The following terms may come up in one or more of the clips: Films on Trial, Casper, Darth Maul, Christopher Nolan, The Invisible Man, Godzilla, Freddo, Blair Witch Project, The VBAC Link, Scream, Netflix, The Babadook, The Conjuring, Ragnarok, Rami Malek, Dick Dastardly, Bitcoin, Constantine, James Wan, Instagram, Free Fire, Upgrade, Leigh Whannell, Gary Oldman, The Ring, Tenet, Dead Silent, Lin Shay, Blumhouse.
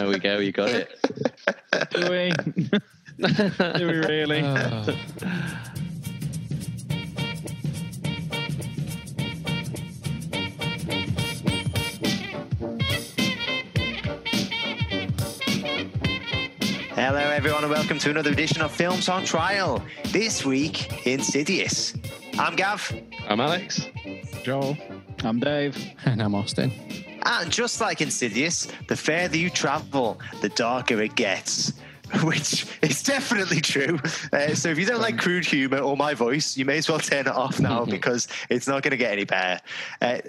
There we go. You got it. Do we? Do we really? Hello, everyone, and welcome to another edition of Films on Trial. This week, Insidious. I'm Gav. I'm Alex. Joel. I'm Dave. And I'm Austin. And just like Insidious, the further you travel, the darker it gets, which is definitely true. So if you don't like crude humour or my voice, you may as well turn it off now because it's not going to get any better.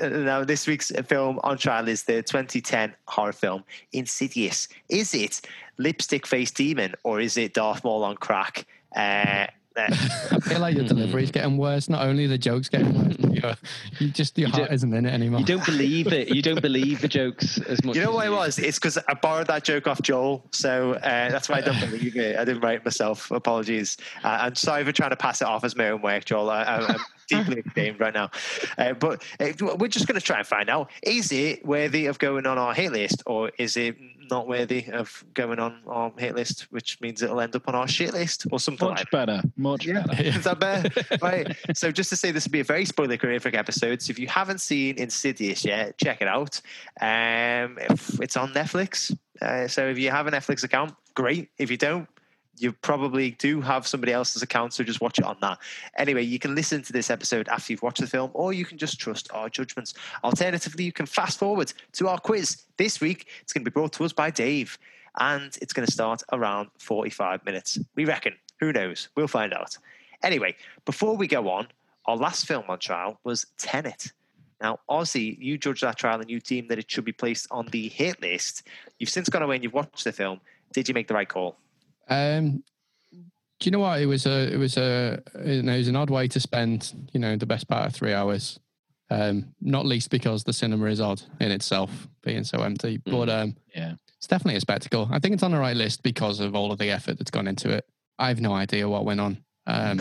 Now, this week's film on trial is the 2010 horror film Insidious. Is it lipstick-faced demon or is it Darth Maul on crack? I feel like your delivery is getting worse. Not only the jokes getting worse, your heart isn't in it anymore. You don't believe it. You don't believe the jokes as much. You know what it was? It's because I borrowed that joke off Joel, so that's why I don't believe it. I didn't write it myself. Apologies. I'm sorry for trying to pass it off as my own work, Joel. I'm deeply ashamed right now. But we're just going to try and find out: is it worthy of going on our hit list, or is it not worthy of going on our hit list, which means it'll end up on our shit list or something Much better. Is that better? Right. So just to say, this will be a very spoiler-horrific episode. So if you haven't seen Insidious yet, check it out. It's on Netflix. So if you have a Netflix account, great. If you don't, you probably do have somebody else's account, so just watch it on that. Anyway, you can listen to this episode after you've watched the film, or you can just trust our judgments. Alternatively, you can fast forward to our quiz. This week, it's going to be brought to us by Dave, and it's going to start around 45 minutes. We reckon. Who knows? We'll find out. Anyway, before we go on, our last film on trial was Tenet. Now, Ozzy, you judged that trial and you deemed that it should be placed on the hit list. You've since gone away and you've watched the film. Did you make the right call? Do you know what? It was an odd way to spend, the best part of 3 hours. Not least because the cinema is odd in itself, being so empty. But it's definitely a spectacle. I think it's on the right list because of all of the effort that's gone into it. I have no idea what went on. I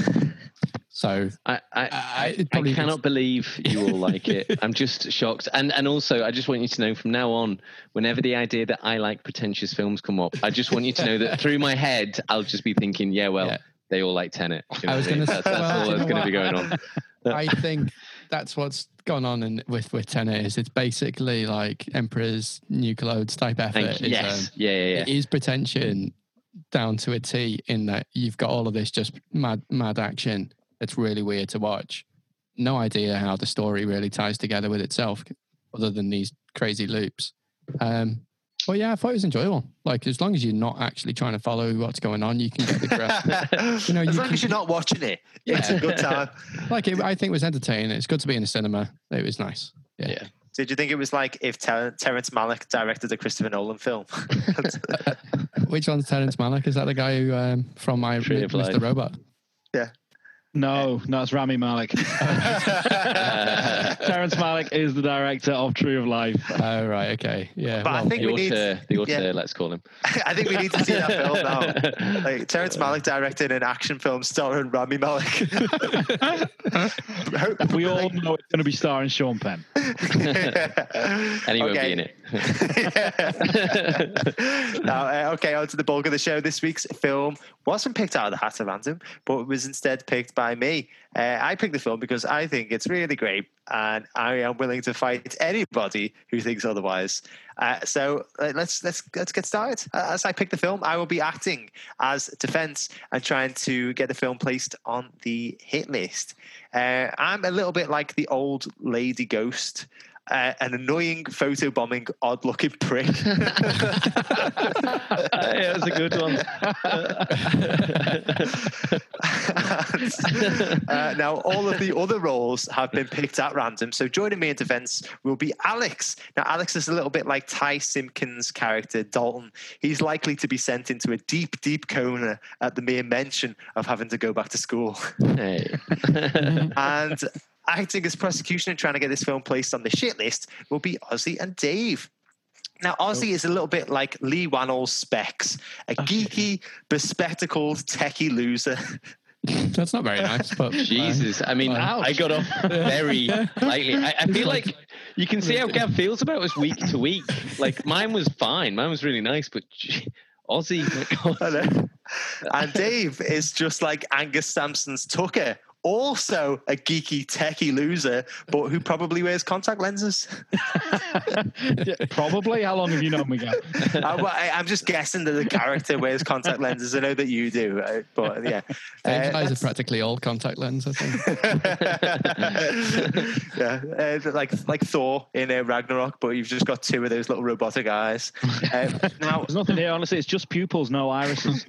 cannot believe you all like it. I'm just shocked. And also, I just want you to know from now on, whenever the idea that I like pretentious films come up, I just want you to know that through my head, I'll just be thinking, they all like Tenet. That's all that's going to be going on. I think that's what's gone on with Tenet is it's basically like Emperor's New Clothes type effort. It is pretension down to a T in that you've got all of this just mad action. It's really weird to watch. No idea how the story really ties together with itself other than these crazy loops. I thought it was enjoyable. Like, as long as you're not actually trying to follow what's going on, you can get the grasp. As long as you're not watching it, it's a good time. I think it was entertaining. It's good to be in the cinema. It was nice. Yeah. So do you think it was like if Terrence Malick directed a Christopher Nolan film? Which one's Terrence Malick? Is that the guy who from my Mr. Robot? Yeah. No, it's Rami Malek. Terrence Malick is the director of Tree of Life. Oh, right, okay. Yeah. But let's call him. I think we need to see that film now. Like, Terrence Malick directed an action film starring Rami Malek. We all know it's going to be starring Sean Penn. And he won't be in it. Now, on to the bulk of the show. This week's film wasn't picked out of the hat at random, but it was instead picked by me. I picked the film because I think it's really great and I am willing to fight anybody who thinks otherwise. So let's get started. As I pick the film, I will be acting as defense and trying to get the film placed on the hit list. I'm a little bit like the old lady ghost. An annoying photobombing odd-looking prick. Yeah, that's a good one. Now, all of the other roles have been picked at random. So joining me in defense will be Alex. Now, Alex is a little bit like Ty Simpkins' character, Dalton. He's likely to be sent into a deep, deep coma at the mere mention of having to go back to school. Hey. And acting as prosecution and trying to get this film placed on the shit list will be Ozzy and Dave. Now, Ozzy is a little bit like Leigh Whannell's Specs, a geeky, bespectacled, techie loser That's not very nice, but Jesus, I mean, I got off very lightly. I feel like you can see how Gav feels about us week to week. Like mine was fine, mine was really nice, but Aussie. And Dave is just like Angus Sampson's Tucker, also a geeky techie loser, but who probably wears contact lenses. Probably. How long have you known me, Gav? I'm just guessing that the character wears contact lenses. I know that you do, but yeah, Dave's eyes are practically all contact lens, I think. Yeah, like Thor in Ragnarok, but you've just got two of those little robotic eyes. Now there's nothing here, honestly. It's just pupils, no irises.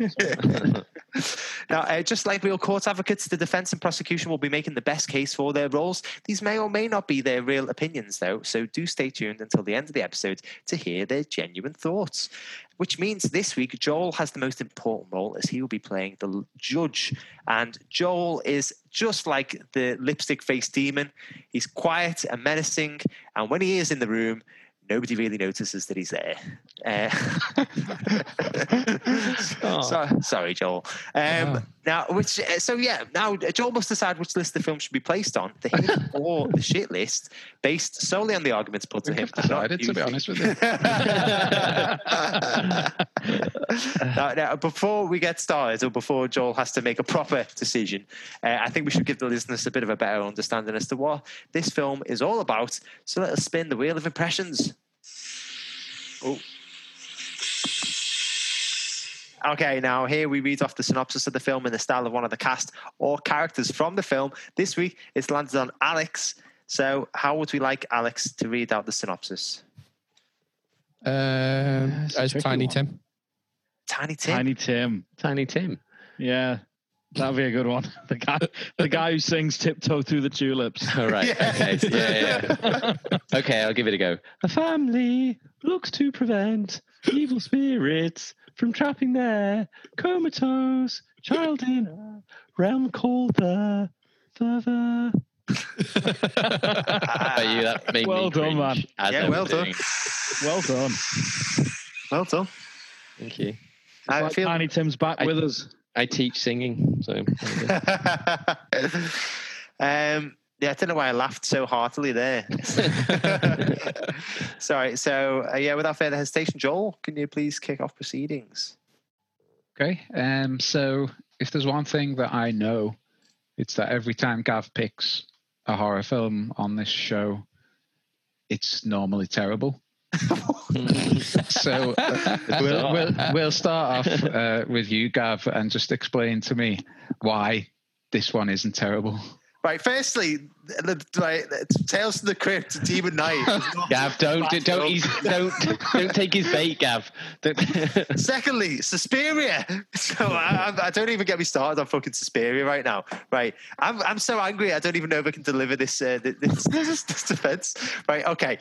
Now, just like real court advocates, the defense and prosecution will be making the best case for their roles. These may or may not be their real opinions, though, so do stay tuned until the end of the episode to hear their genuine thoughts. Which means this week, Joel has the most important role, as he will be playing the judge. And Joel is just like the lipstick-faced demon. He's quiet and menacing, and when he is in the room, nobody really notices that he's there. Sorry, Joel. Now Joel must decide which list the film should be placed on, the hit or the shit list, based solely on the arguments put to him. Decided, to be honest with you. Now, before we get started, or before Joel has to make a proper decision, I think we should give the listeners a bit of a better understanding as to what this film is all about. So let us spin the wheel of impressions. Oh. Okay, now here we read off the synopsis of the film in the style of one of the cast or characters from the film. This week, it's landed on Alex. So how would we like Alex to read out the synopsis? As Tiny Tim. Tiny Tim? Tiny Tim. Tiny Tim. Yeah, that'd be a good one. The guy who sings Tiptoe Through the Tulips. All right. Yeah. Okay. Yeah. Okay, I'll give it a go. A family looks to prevent evil spirits from trapping their comatose child in a realm called the Further. Well done, man. Yeah, well done. Well done. Well done. Thank you. I feel Tiny Tim's back with us. I teach singing, so. Yeah, I don't know why I laughed so heartily there. Sorry. So, without further hesitation, Joel, can you please kick off proceedings? Okay. So, if there's one thing that I know, it's that every time Gav picks a horror film on this show, it's normally terrible. So, we'll start off with you, Gav, and just explain to me why this one isn't terrible. Right, firstly, Tales from the Crypt, Demon Knight. Gav, don't take his bait, Gav. Secondly, Suspiria. So I don't even get me started on fucking Suspiria right now. Right, I'm so angry. I don't even know if I can deliver this defense. Right, okay.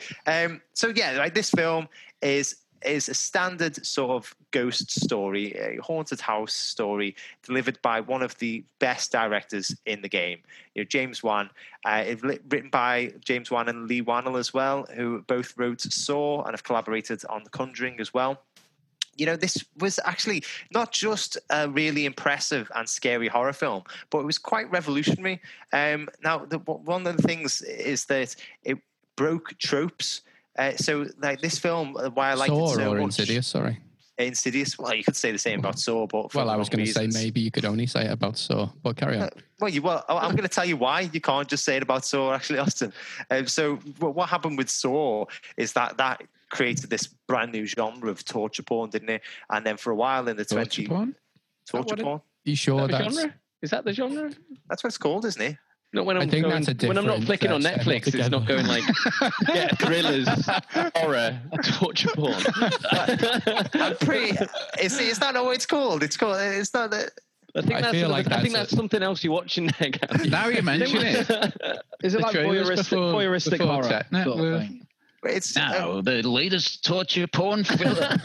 This film is a standard sort of ghost story, a haunted house story delivered by one of the best directors in the game, James Wan. Written by James Wan and Leigh Whannell as well, who both wrote Saw and have collaborated on The Conjuring as well. This was actually not just a really impressive and scary horror film, but it was quite revolutionary. One of the things is that it broke tropes. This film, why I liked it so much. Insidious. Well, you could say the same about Saw, but I was going to say maybe you could only say it about Saw, but carry on. I'm going to tell you why you can't just say it about Saw, actually, Austin. What happened with Saw is that created this brand new genre of torture porn, didn't it? And then for a while in the torture porn. Torture porn. Are you sure that's genre? Is that the genre? That's what it's called, isn't it? Not when when I'm not flicking on Netflix, it's not going like thrillers, horror, torture porn. Is that not what it's called? It's called. It's not that. I think that's something else you're watching there, Gary. Now you mention it. Is it like voyeuristic horror? It's the latest torture porn thriller.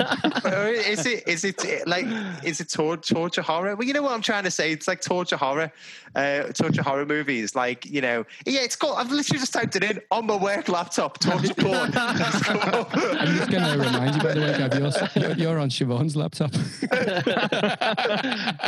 Is it torture horror? Well, you know what I'm trying to say. It's like torture horror movies. Like, you know, yeah, it's cool. I've literally just typed it in on my work laptop. Torture porn. I'm just going to remind you, by the way, Gab, you're on Siobhan's laptop.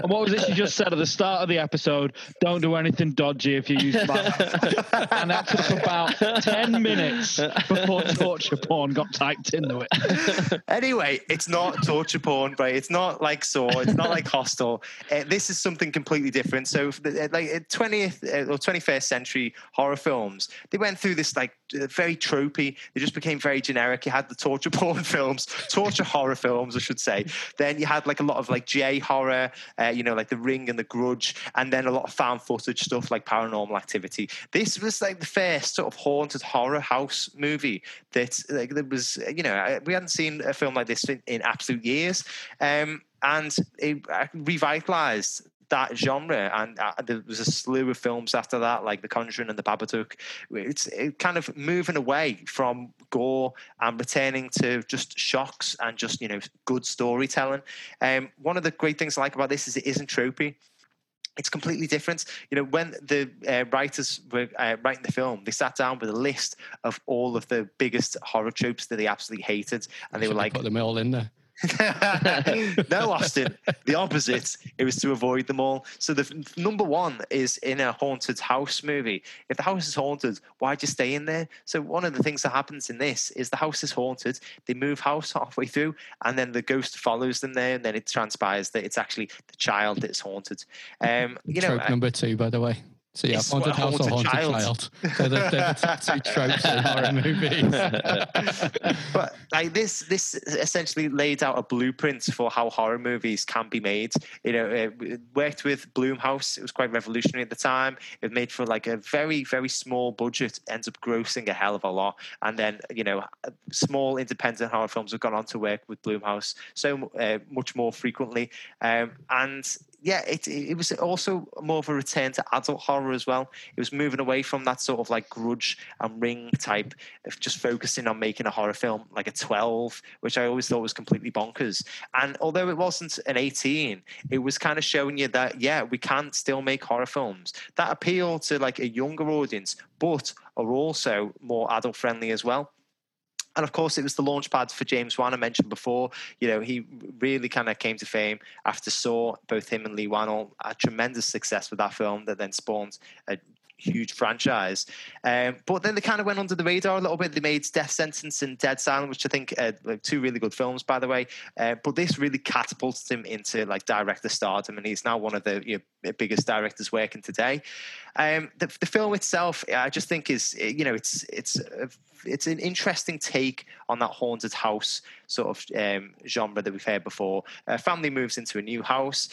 And what was it you just said at the start of the episode? Don't do anything dodgy if you use that. And that took about 10 minutes before torture porn got typed into it. Anyway, it's not torture porn, right? It's not like Saw. It's not like Hostel. This is something completely different. So, like 20th or 21st century horror films, they went through this like very tropey. They just became very generic. You had the torture porn films, torture horror films, I should say. Then you had like a lot of like J horror, you know, like The Ring and The Grudge, and then a lot of found footage stuff like Paranormal Activity. This was like the first sort of haunted horror house movie that like there was, you know, we hadn't seen a film like this in absolute years, and it revitalized that genre. And there was a slew of films after that, like The Conjuring and The Babadook. It's kind of moving away from gore and returning to just shocks and just, you know, good storytelling. One of the great things I like about this is it isn't tropey. It's completely different. You know, when the writers were writing the film, they sat down with a list of all of the biggest horror tropes that they absolutely hated, and they were like, "Put them all in there." No, Austin, the opposite. It was to avoid them all. So the number one is in a haunted house movie. If the house is haunted, why'd you stay in there? So one of the things that happens in this is the house is haunted. They move house halfway through, and then the ghost follows them there, and then it transpires that it's actually the child that's haunted. You know, trope number two, by the way. So yeah, haunted house or haunted child. So they're two tropes in horror movies. But like this essentially laid out a blueprint for how horror movies can be made. You know, it worked with Blumhouse. It was quite revolutionary at the time. It made for like a very, very small budget, ends up grossing a hell of a lot. And then, you know, small independent horror films have gone on to work with Blumhouse so much more frequently. Yeah, it was also more of a return to adult horror as well. It was moving away from that sort of like Grudge and Ring type of just focusing on making a horror film like a 12, which I always thought was completely bonkers. And although it wasn't an 18, it was kind of showing you that, yeah, we can still make horror films that appeal to like a younger audience, but are also more adult friendly as well. And of course, it was the launchpad for James Wan. I mentioned before, you know, he really kind of came to fame after Saw. Both him and Leigh Whannell had tremendous success with that film that then spawned a huge franchise. But then they kind of went under the radar a little bit. They made Death Sentence and Dead Silent, which I think are two really good films, by the way. But this really catapulted him into like director stardom, and he's now one of the, you know, biggest directors working today. The film itself, I just think is, you know, it's an interesting take on that haunted house sort of genre that we've heard before. A family moves into a new house.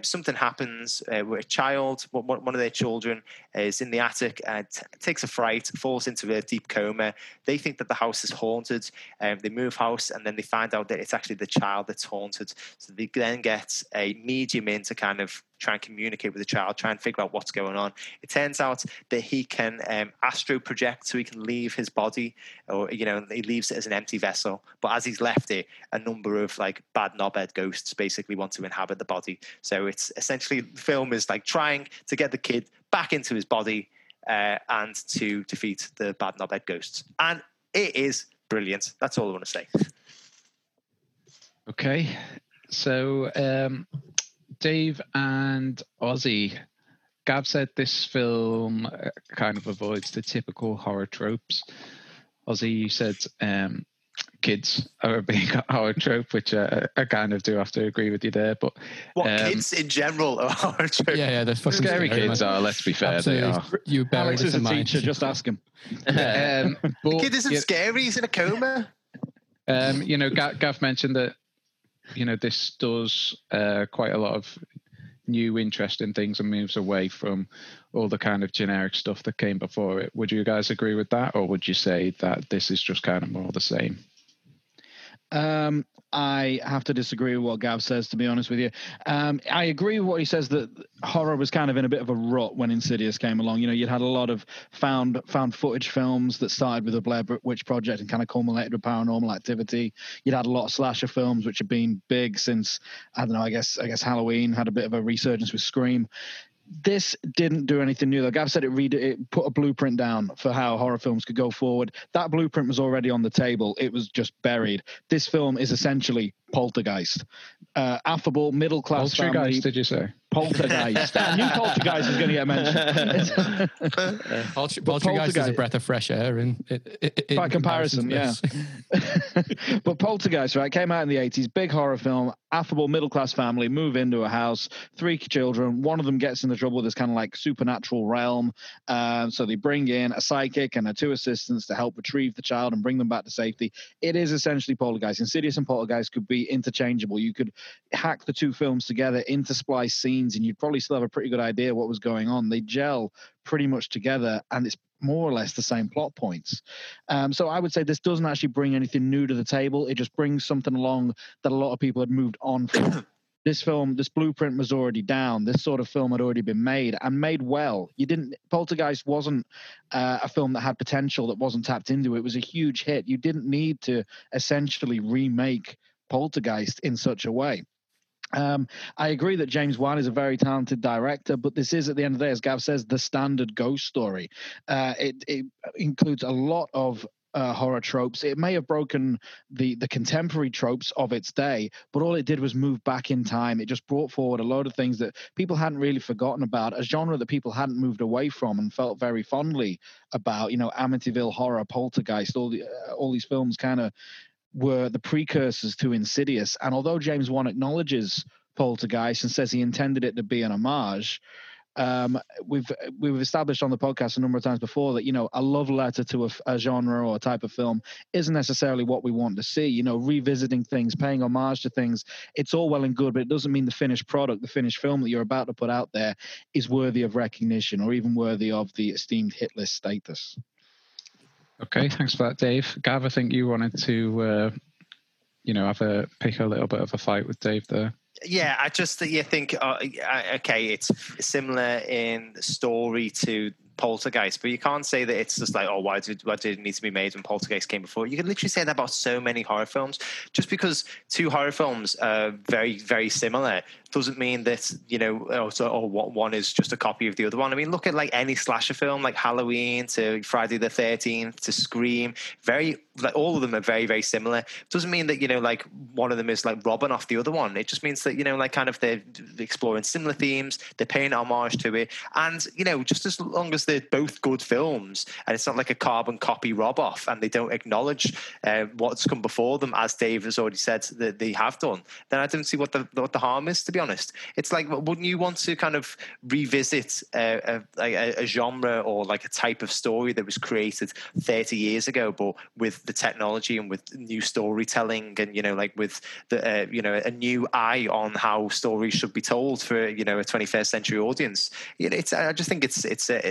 Something happens with a child. One of their children is in the attic and takes a fright, falls into a deep coma. They think that the house is haunted. They move house, and then they find out that it's actually the child that's haunted. So they then get a medium in to kind of try and communicate with the child, try and figure out what's going on. It turns out that he can astro project, so he can leave his body, or, you know, he leaves it as an empty vessel. But as he's left it, a number of like bad knobhead ghosts basically want to inhabit the body. So it's essentially, the film is like trying to get the kid back into his body and to defeat the bad knobhead ghosts. And it is brilliant. That's all I want to say. Okay. So, Dave and Ozzy, Gav said this film kind of avoids the typical horror tropes. Ozzy, you said kids are a big horror trope, which I kind of do have to agree with you there. But what, kids in general are horror trope? Yeah, they're fucking scary kids, man. Let's be fair, absolutely. They are. You bear Alex is a teacher, just ask him. But, the kid isn't scary, he's in a coma. You know, Gav mentioned that, you know, this does quite a lot of new interesting things and moves away from all the kind of generic stuff that came before it. Would you guys agree with that, or would you say that this is just kind of more the same? I have to disagree with what Gav says, to be honest with you. I agree with what he says, that horror was kind of in a bit of a rut when Insidious came along. You know, you'd had a lot of found footage films that started with the Blair Witch Project and kind of culminated with Paranormal Activity. You'd had a lot of slasher films, which have been big since, I don't know, I guess Halloween had a bit of a resurgence with Scream. This didn't do anything new, though. Gav said it put a blueprint down for how horror films could go forward. That blueprint was already on the table. It was just buried. This film is essentially Poltergeist. Affable, middle-class family. Poltergeist, did you say? Poltergeist. I knew Poltergeist was going to get mentioned. Poltergeist is a breath of fresh air. By comparison, yeah. But Poltergeist, right, came out in the 80s, big horror film, affable middle-class family move into a house, three children. One of them gets into trouble with this kind of like supernatural realm. So they bring in a psychic and her two assistants to help retrieve the child and bring them back to safety. It is essentially Poltergeist. Insidious and Poltergeist could be interchangeable. You could hack the two films together, intersplice scenes, and you'd probably still have a pretty good idea what was going on. They gel pretty much together, and it's more or less the same plot points. So I would say this doesn't actually bring anything new to the table. It just brings something along that a lot of people had moved on from. This film, this blueprint was already down. This sort of film had already been made, and made well. Poltergeist wasn't a film that had potential that wasn't tapped into. It was a huge hit. You didn't need to essentially remake Poltergeist in such a way. I agree that James Wan is a very talented director, but this is, at the end of the day, as Gav says, the standard ghost story. It includes a lot of horror tropes. It may have broken the contemporary tropes of its day, but all it did was move back in time. It just brought forward a load of things that people hadn't really forgotten about, a genre that people hadn't moved away from and felt very fondly about. You know, Amityville Horror, Poltergeist, all these films kind of were the precursors to Insidious. And although James Wan acknowledges Poltergeist and says he intended it to be an homage, we've established on the podcast a number of times before that, you know, a love letter to a genre or a type of film isn't necessarily what we want to see. You know, revisiting things, paying homage to things, it's all well and good, but it doesn't mean the finished product, the finished film that you're about to put out there is worthy of recognition or even worthy of the esteemed hit list status. Okay, thanks for that, Dave. Gav, I think you wanted to, have a pick a little bit of a fight with Dave there. Yeah, I just think, okay, it's similar in story to Poltergeist, but you can't say that it's just like, oh, why did it need to be made when Poltergeist came before? You can literally say that about so many horror films. Just because two horror films are very, very similar doesn't mean that, you know, one is just a copy of the other one. I mean, look at like any slasher film, like Halloween to Friday the 13th to Scream. All of them are very, very similar. It doesn't mean that, you know, like one of them is like robbing off the other one. It just means that, you know, like kind of they're exploring similar themes, they're paying homage to it, and, you know, just as long as they're both good films and it's not like a carbon copy rob off and they don't acknowledge what's come before them, as Dave has already said that they have done, then I don't see what the harm is, to be honest. It's like, wouldn't you want to kind of revisit a genre or like a type of story that was created 30 years ago, but with the technology and with new storytelling and, you know, like with the a new eye on how stories should be told for, you know, a 21st century audience? You know, I just think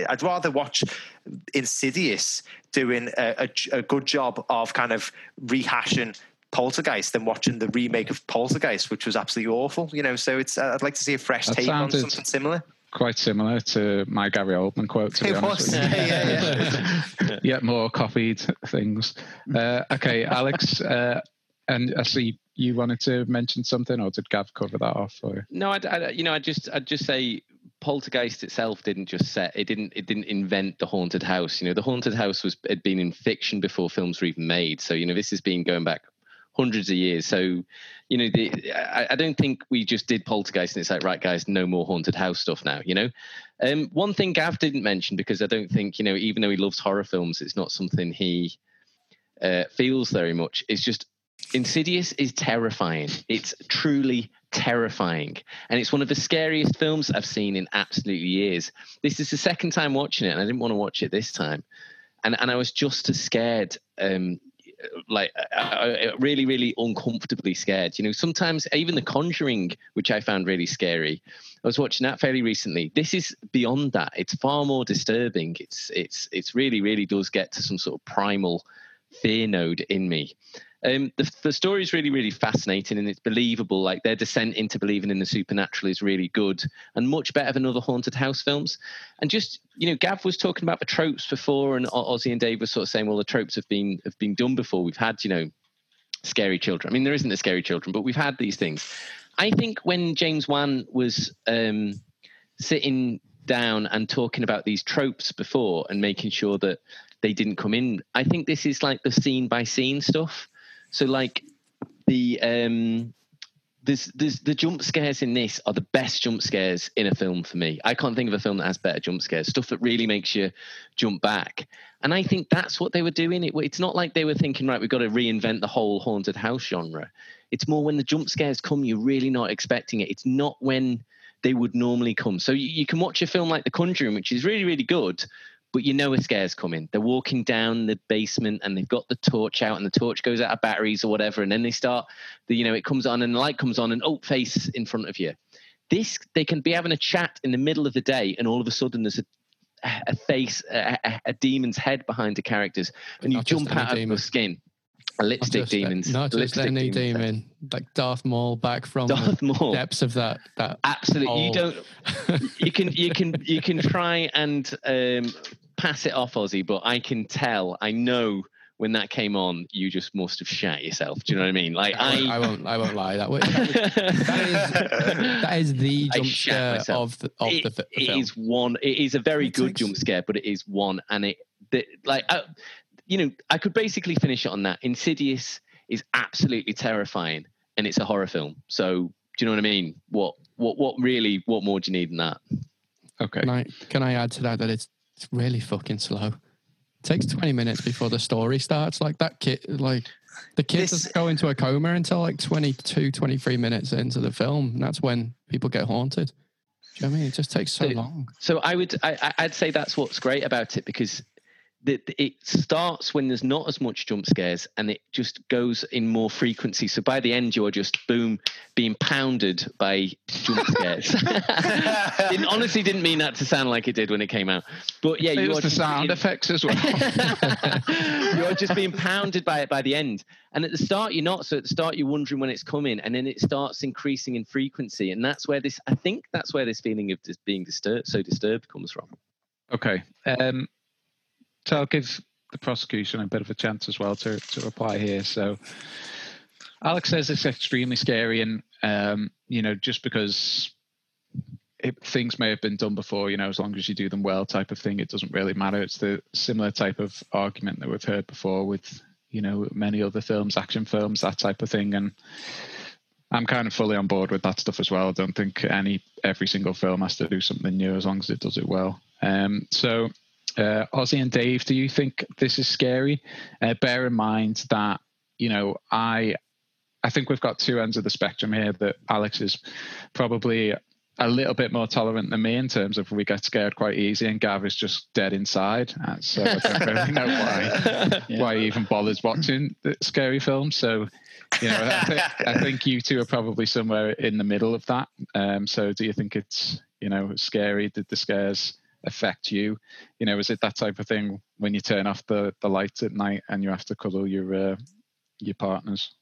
I'd rather watch Insidious doing a good job of kind of rehashing Poltergeist than watching the remake of Poltergeist, which was absolutely awful, you know. So I'd like to see a fresh take on something similar. Quite similar to my Gary Oldman quote, to be honest. Yeah. Yet more copied things. Okay, Alex, and I see you wanted to mention something, or did Gav cover that off? Or? No, I'd just say Poltergeist itself didn't just set. It didn't invent the haunted house. You know, the haunted house had been in fiction before films were even made. So, you know, this has been going back hundreds of years. So, you know, I don't think we just did Poltergeist and it's like, right, guys, no more haunted house stuff now, you know. One thing Gav didn't mention, because I don't think, you know, even though he loves horror films, it's not something he feels very much. It's just Insidious is terrifying. It's truly terrifying. And it's one of the scariest films I've seen in absolutely years. This is the second time watching it, and I didn't want to watch it this time. And I was just as scared, really, really uncomfortably scared. You know, sometimes even The Conjuring, which I found really scary, I was watching that fairly recently. This is beyond that. It's far more disturbing. It's really, really does get to some sort of primal fear node in me. The story is really, really fascinating, and it's believable. Like, their descent into believing in the supernatural is really good and much better than other haunted house films. And just, you know, Gav was talking about the tropes before, and Ozzy and Dave were sort of saying, well, the tropes have been done before. We've had, you know, scary children. I mean, there isn't a scary children, but we've had these things. I think when James Wan was sitting down and talking about these tropes before and making sure that they didn't come in, I think this is like the scene by scene stuff. So like the jump scares in this are the best jump scares in a film for me. I can't think of a film that has better jump scares, stuff that really makes you jump back. And I think that's what they were doing. It's not like they were thinking, right, we've got to reinvent the whole haunted house genre. It's more when the jump scares come, you're really not expecting it. It's not when they would normally come. So you can watch a film like The Conjuring, which is really, really good, but you know a scare's coming. They're walking down the basement and they've got the torch out and the torch goes out of batteries or whatever, and then they start, you know, it comes on and the light comes on and, oh, face in front of you. This, they can be having a chat in the middle of the day and all of a sudden there's a face, a demon's head behind the characters, and you jump out of your skin. Lipstick demons. Not just any demon, like Darth Maul back from the depths of that. Absolutely. You don't. You can try and pass it off, Ozzy, but I can tell. I know when that came on, you just must have shat yourself. Do you know what I mean? Like I won't lie. That is the jump scare of the film. It is a very good jump scare, but it is one, and you know, I could basically finish it on that. Insidious is absolutely terrifying, and it's a horror film. So, do you know what I mean? What more do you need than that? Okay. Can I add to that it's really fucking slow. It takes 20 minutes before the story starts. Like that kid, doesn't go into a coma until like 22, 23 minutes into the film. And that's when people get haunted. Do you know what I mean? It just takes so long. So I'd say that's what's great about it, because it starts when there's not as much jump scares and it just goes in more frequency. So by the end, you're just, boom, being pounded by jump scares. It honestly didn't mean that to sound like it did when it came out. But yeah, it was the sound effects as well. You're just being pounded by it by the end. And at the start, you're not. So at the start, you're wondering when it's coming, and then it starts increasing in frequency. And that's where this, I think that's where this feeling of just being disturbed comes from. Okay. So I'll give the prosecution a bit of a chance as well to reply here. So Alex says it's extremely scary, and you know, just because things may have been done before, you know, as long as you do them well, type of thing, it doesn't really matter. It's the similar type of argument that we've heard before with, you know, many other films, action films, that type of thing, and I'm kind of fully on board with that stuff as well. I don't think every single film has to do something new as long as it does it well. Ozzy and Dave, do you think this is scary? Bear in mind that, you know, I think we've got two ends of the spectrum here, that Alex is probably a little bit more tolerant than me in terms of we get scared quite easy, and Gav is just dead inside. So I don't really know why he even bothers watching the scary films. So, you know, I think you two are probably somewhere in the middle of that. So do you think it's, you know, scary? Did the scares affect you? You know, is it that type of thing when you turn off the lights at night and you have to cuddle your partners?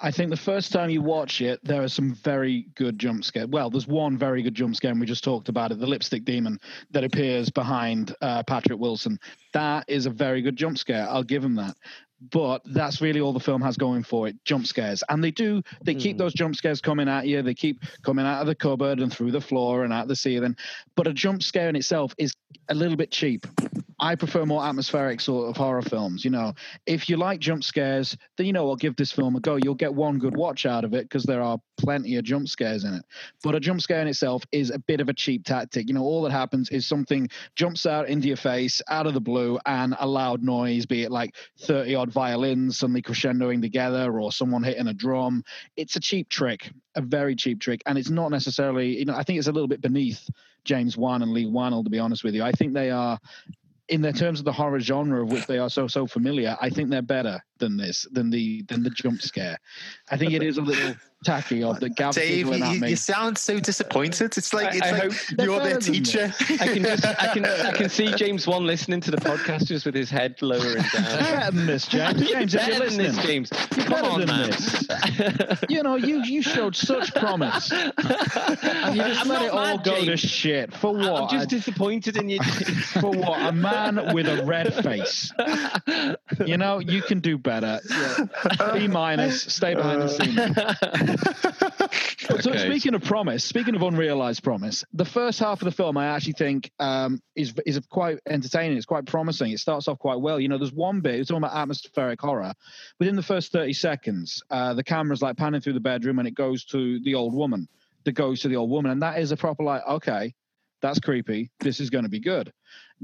I think the first time you watch it, there are some very good jump scares. Well, there's one very good jump scare, and we just talked about it, the lipstick demon that appears behind Patrick Wilson. That is a very good jump scare. I'll give him that. But that's really all the film has going for it, jump scares. And they keep those jump scares coming at you. They keep coming out of the cupboard and through the floor and out the ceiling. But a jump scare in itself is a little bit cheap. I prefer more atmospheric sort of horror films. You know, if you like jump scares, then, you know, I'll give this film a go. You'll get one good watch out of it because there are plenty of jump scares in it. But a jump scare in itself is a bit of a cheap tactic. You know, all that happens is something jumps out into your face out of the blue, and a loud noise, be it like 30 odd violins suddenly crescendoing together or someone hitting a drum. It's a cheap trick, a very cheap trick. And it's not necessarily, you know, I think it's a little bit beneath James Wan and Leigh Whannell, to be honest with you. I think they are, in their terms of the horror genre of which they are so familiar, I think they're better than this, than the jump scare. I think it is a little tacky of the Gav. Dave, you sound so disappointed. It's like you're their teacher. I can see James Wan listening to the podcast just with his head lowering down. This, James, you're better than this, James. Come on, man. You know, you showed such promise. And you just let it all go to shit. For what? I'm just disappointed in you. For what? A man with a red face. You know, you can do better. Yeah. B-, stay behind the scenes. Okay. So speaking of promise, speaking of unrealized promise, the first half of the film I actually think is quite entertaining. It's quite promising. It starts off quite well. You know, there's one bit, it's all about atmospheric horror. Within the first 30 seconds, the camera's like panning through the bedroom and it goes to the old woman. And that is a proper like, okay, that's creepy. This is going to be good.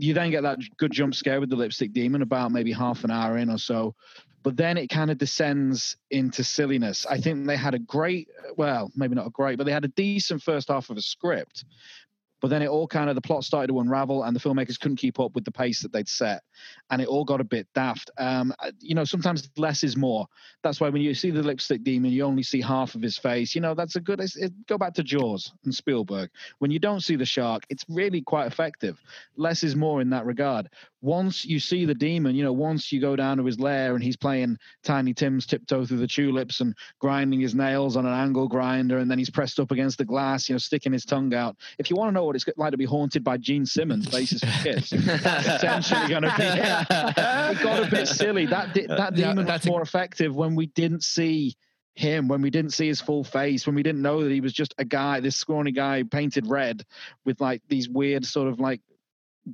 You then get that good jump scare with the lipstick demon about maybe half an hour in or so. But then it kind of descends into silliness. I think they had a great, well, maybe not a great, but they had a decent first half of a script. But then it all kind of, the plot started to unravel and the filmmakers couldn't keep up with the pace that they'd set. And it all got a bit daft. You know, sometimes less is more. That's why when you see the lipstick demon, you only see half of his face. You know, that's a good, go back to Jaws and Spielberg. When you don't see the shark, it's really quite effective. Less is more in that regard. Once you see the demon, you know, once you go down to his lair and he's playing Tiny Tim's Tiptoe Through the Tulips and grinding his nails on an angle grinder, and then he's pressed up against the glass, you know, sticking his tongue out. If you want to know what it's like to be haunted by Gene Simmons' Faces for Kids, that's essentially going to be it. It got a bit silly. That demon was more effective when we didn't see him, when we didn't see his full face, when we didn't know that he was just a guy, this scrawny guy painted red with like these weird sort of like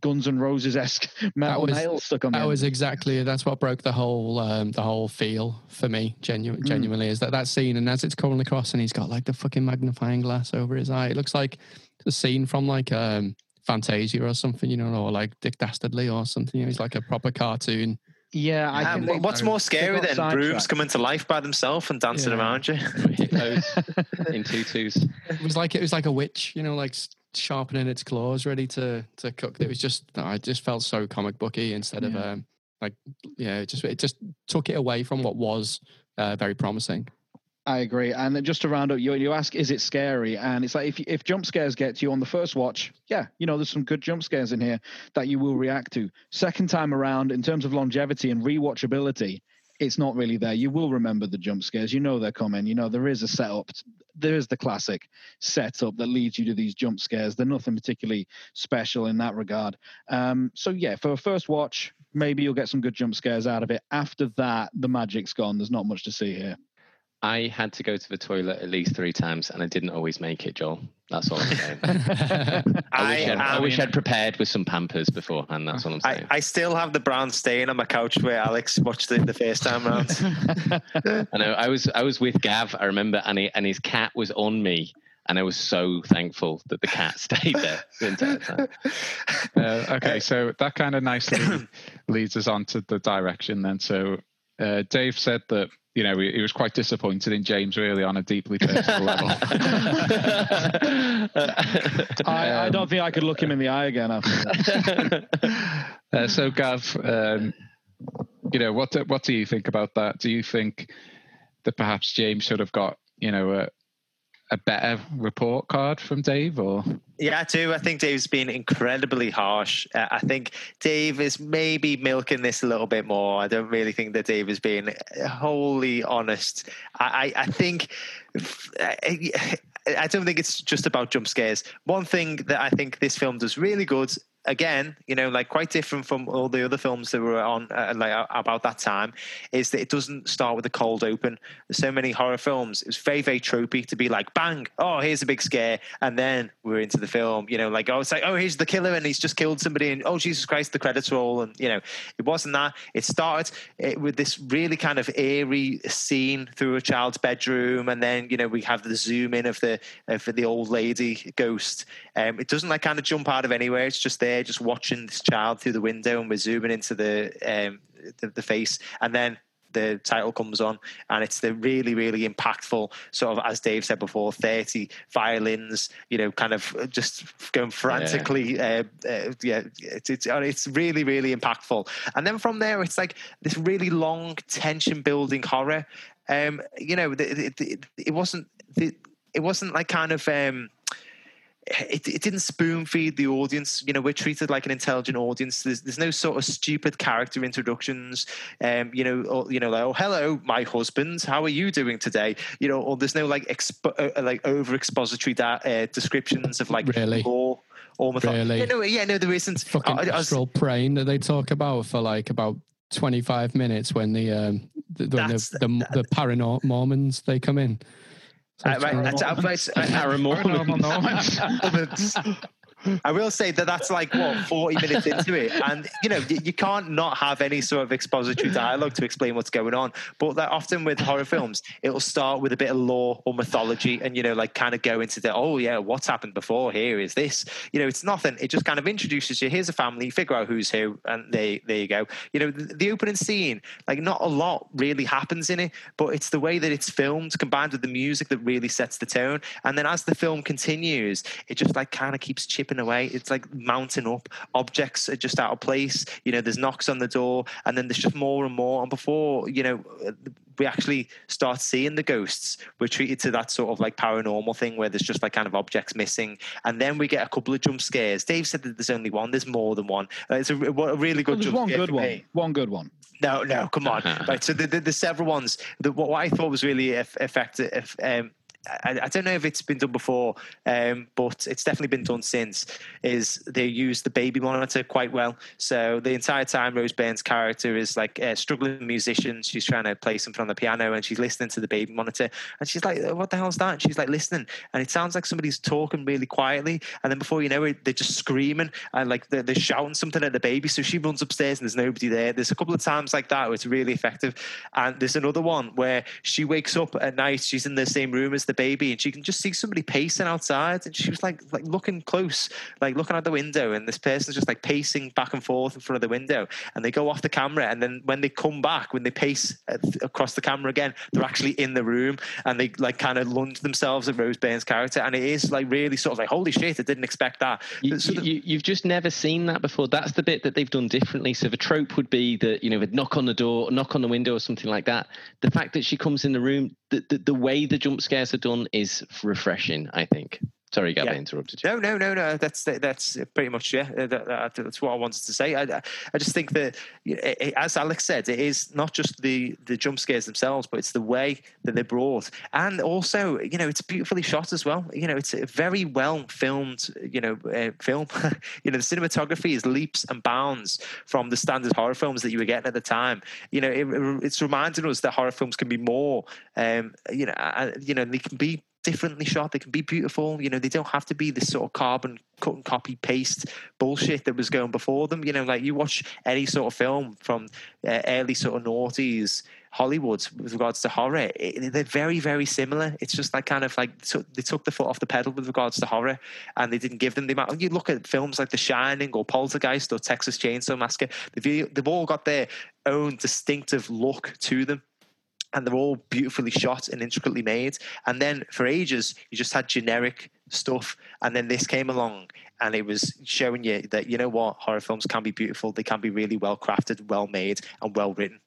Guns N' Roses-esque metal nails stuck on them. That was exactly, that's what broke the whole feel for me, genuinely, is that scene, and as it's coming across and he's got like the fucking magnifying glass over his eye, it looks like a scene from like Fantasia or something, you know, or like Dick Dastardly or something, you know, he's like a proper cartoon. Yeah, I think what's more scary than brooms coming to life by themselves and dancing around you? In tutus. It was like a witch, you know, like sharpening its claws, ready to cook. It was just, I just felt so comic booky instead of it just took it away from what was very promising. I agree. And just to round up, you ask, is it scary? And it's like, if jump scares get to you on the first watch, yeah, you know, there's some good jump scares in here that you will react to. Second time around, in terms of longevity and rewatchability, it's not really there. You will remember the jump scares. You know they're coming. You know there is a setup. There is the classic setup that leads you to these jump scares. They're nothing particularly special in that regard. So yeah, for a first watch, maybe you'll get some good jump scares out of it. After that, the magic's gone. There's not much to see here. I had to go to the toilet at least 3 times, and I didn't always make it, Joel. That's all I'm saying. I wish I'd prepared with some Pampers beforehand. That's all I'm saying. I still have the brown stain on my couch where Alex watched it the first time round. I know. I was with Gav, I remember, and his cat was on me. And I was so thankful that the cat stayed there the entire time. Okay, so that kind of nicely leads us on to the direction then. So Dave said that, you know, he was quite disappointed in James, really, on a deeply personal level. I don't think I could look him in the eye again after that. So, Gav, you know, what do you think about that? Do you think that perhaps James should have got, you know, a better report card from Dave, or? Yeah, I do. I think Dave's been incredibly harsh. I think Dave is maybe milking this a little bit more. I don't really think that Dave has been wholly honest. I think, I don't think it's just about jump scares. One thing that I think this film does really good, again, you know, like quite different from all the other films that were on like about that time, is that it doesn't start with a cold open. There's so many horror films, it was very, very tropey to be like, bang, oh, here's a big scare, and then we're into the film, you know, like, oh, it's like, oh, here's the killer and he's just killed somebody, and oh, Jesus Christ, the credits roll, and, you know, it wasn't that. It started with this really kind of eerie scene through a child's bedroom, and then, you know, we have the zoom in of the old lady ghost. It doesn't like kind of jump out of anywhere, it's just there, just watching this child through the window, and we're zooming into the face, and then the title comes on, and it's the really, really impactful sort of, as Dave said before, 30 violins, you know, kind of just going frantically. It's really, really impactful. And then from there, it's like this really long tension building horror. It didn't spoon feed the audience. You know, we're treated like an intelligent audience. There's no sort of stupid character introductions. Like, oh, hello, my husband. How are you doing today? You know, or there's no like over expository descriptions of like really lore or mythology. Really? No, there isn't. Fucking astral praying that they talk about for like about 25 minutes when the Mormons they come in. I will say that's like, what, 40 minutes into it, and you know you can't not have any sort of expository dialogue to explain what's going on. But that often with horror films, it'll start with a bit of lore or mythology, and you know, like kind of go into the what's happened before here is this. You know, it's nothing. It just kind of introduces you. Here's a family. Figure out who's who, and there you go. You know, the opening scene, like not a lot really happens in it, but it's the way that it's filmed combined with the music that really sets the tone. And then as the film continues, it just like kind of keeps chipping away. It's like mounting up. Objects are just out of place. You know, there's knocks on the door, and then there's just more and more. And before, you know, we actually start seeing the ghosts, we're treated to that sort of like paranormal thing where there's just like kind of objects missing. And then we get a couple of jump scares. Dave said that there's only one. There's more than one. It's a really good jump scare. There's one good one. One good one. No, come on. Right, so there's several ones. What I thought was really effective, I don't know if it's been done before, but it's definitely been done since, is they use the baby monitor quite well. So the entire time Rose Byrne's character is like a struggling musician. She's trying to play something on the piano, and she's listening to the baby monitor, and she's like, what the hell's that? And she's like listening, and it sounds like somebody's talking really quietly, and then before you know it, they're just screaming, and like they're shouting something at the baby. So she runs upstairs and there's nobody there. There's a couple of times like that where it's really effective. And there's another one where she wakes up at night, she's in the same room as the baby, and she can just see somebody pacing outside, and she was like looking close, like looking out the window, and this person's just like pacing back and forth in front of the window, and they go off the camera, and then when they come back, when they pace across the camera again, they're actually in the room, and they like kind of lunge themselves at Rose Byrne's character, and it is like really sort of like, holy shit, I didn't expect that. You've just never seen that before. That's the bit that they've done differently. So the trope would be that, you know, they'd knock on the door, knock on the window or something like that. The fact that she comes in the room, the way the jump scares are done is refreshing, I think. Sorry, Gabby, I interrupted you. No. That's pretty much, that's what I wanted to say. I just think that, as Alex said, it is not just the jump scares themselves, but it's the way that they're brought. And also, you know, it's beautifully shot as well. You know, it's a very well filmed, you know, film. You know, the cinematography is leaps and bounds from the standard horror films that you were getting at the time. You know, it's reminding us that horror films can be more, they can be differently shot, they can be beautiful. You know, they don't have to be this sort of carbon cut and copy paste bullshit that was going before them. You know, like you watch any sort of film from early sort of noughties Hollywood with regards to horror, they're very, very similar. It's just like kind of like they took the foot off the pedal with regards to horror, and they didn't give them the amount. You look at films like The Shining or Poltergeist or Texas Chainsaw Massacre, they've all got their own distinctive look to them, and they're all beautifully shot and intricately made. And then for ages, you just had generic stuff, and then this came along, and it was showing you that, you know what, horror films can be beautiful, they can be really well crafted, well made, and well written.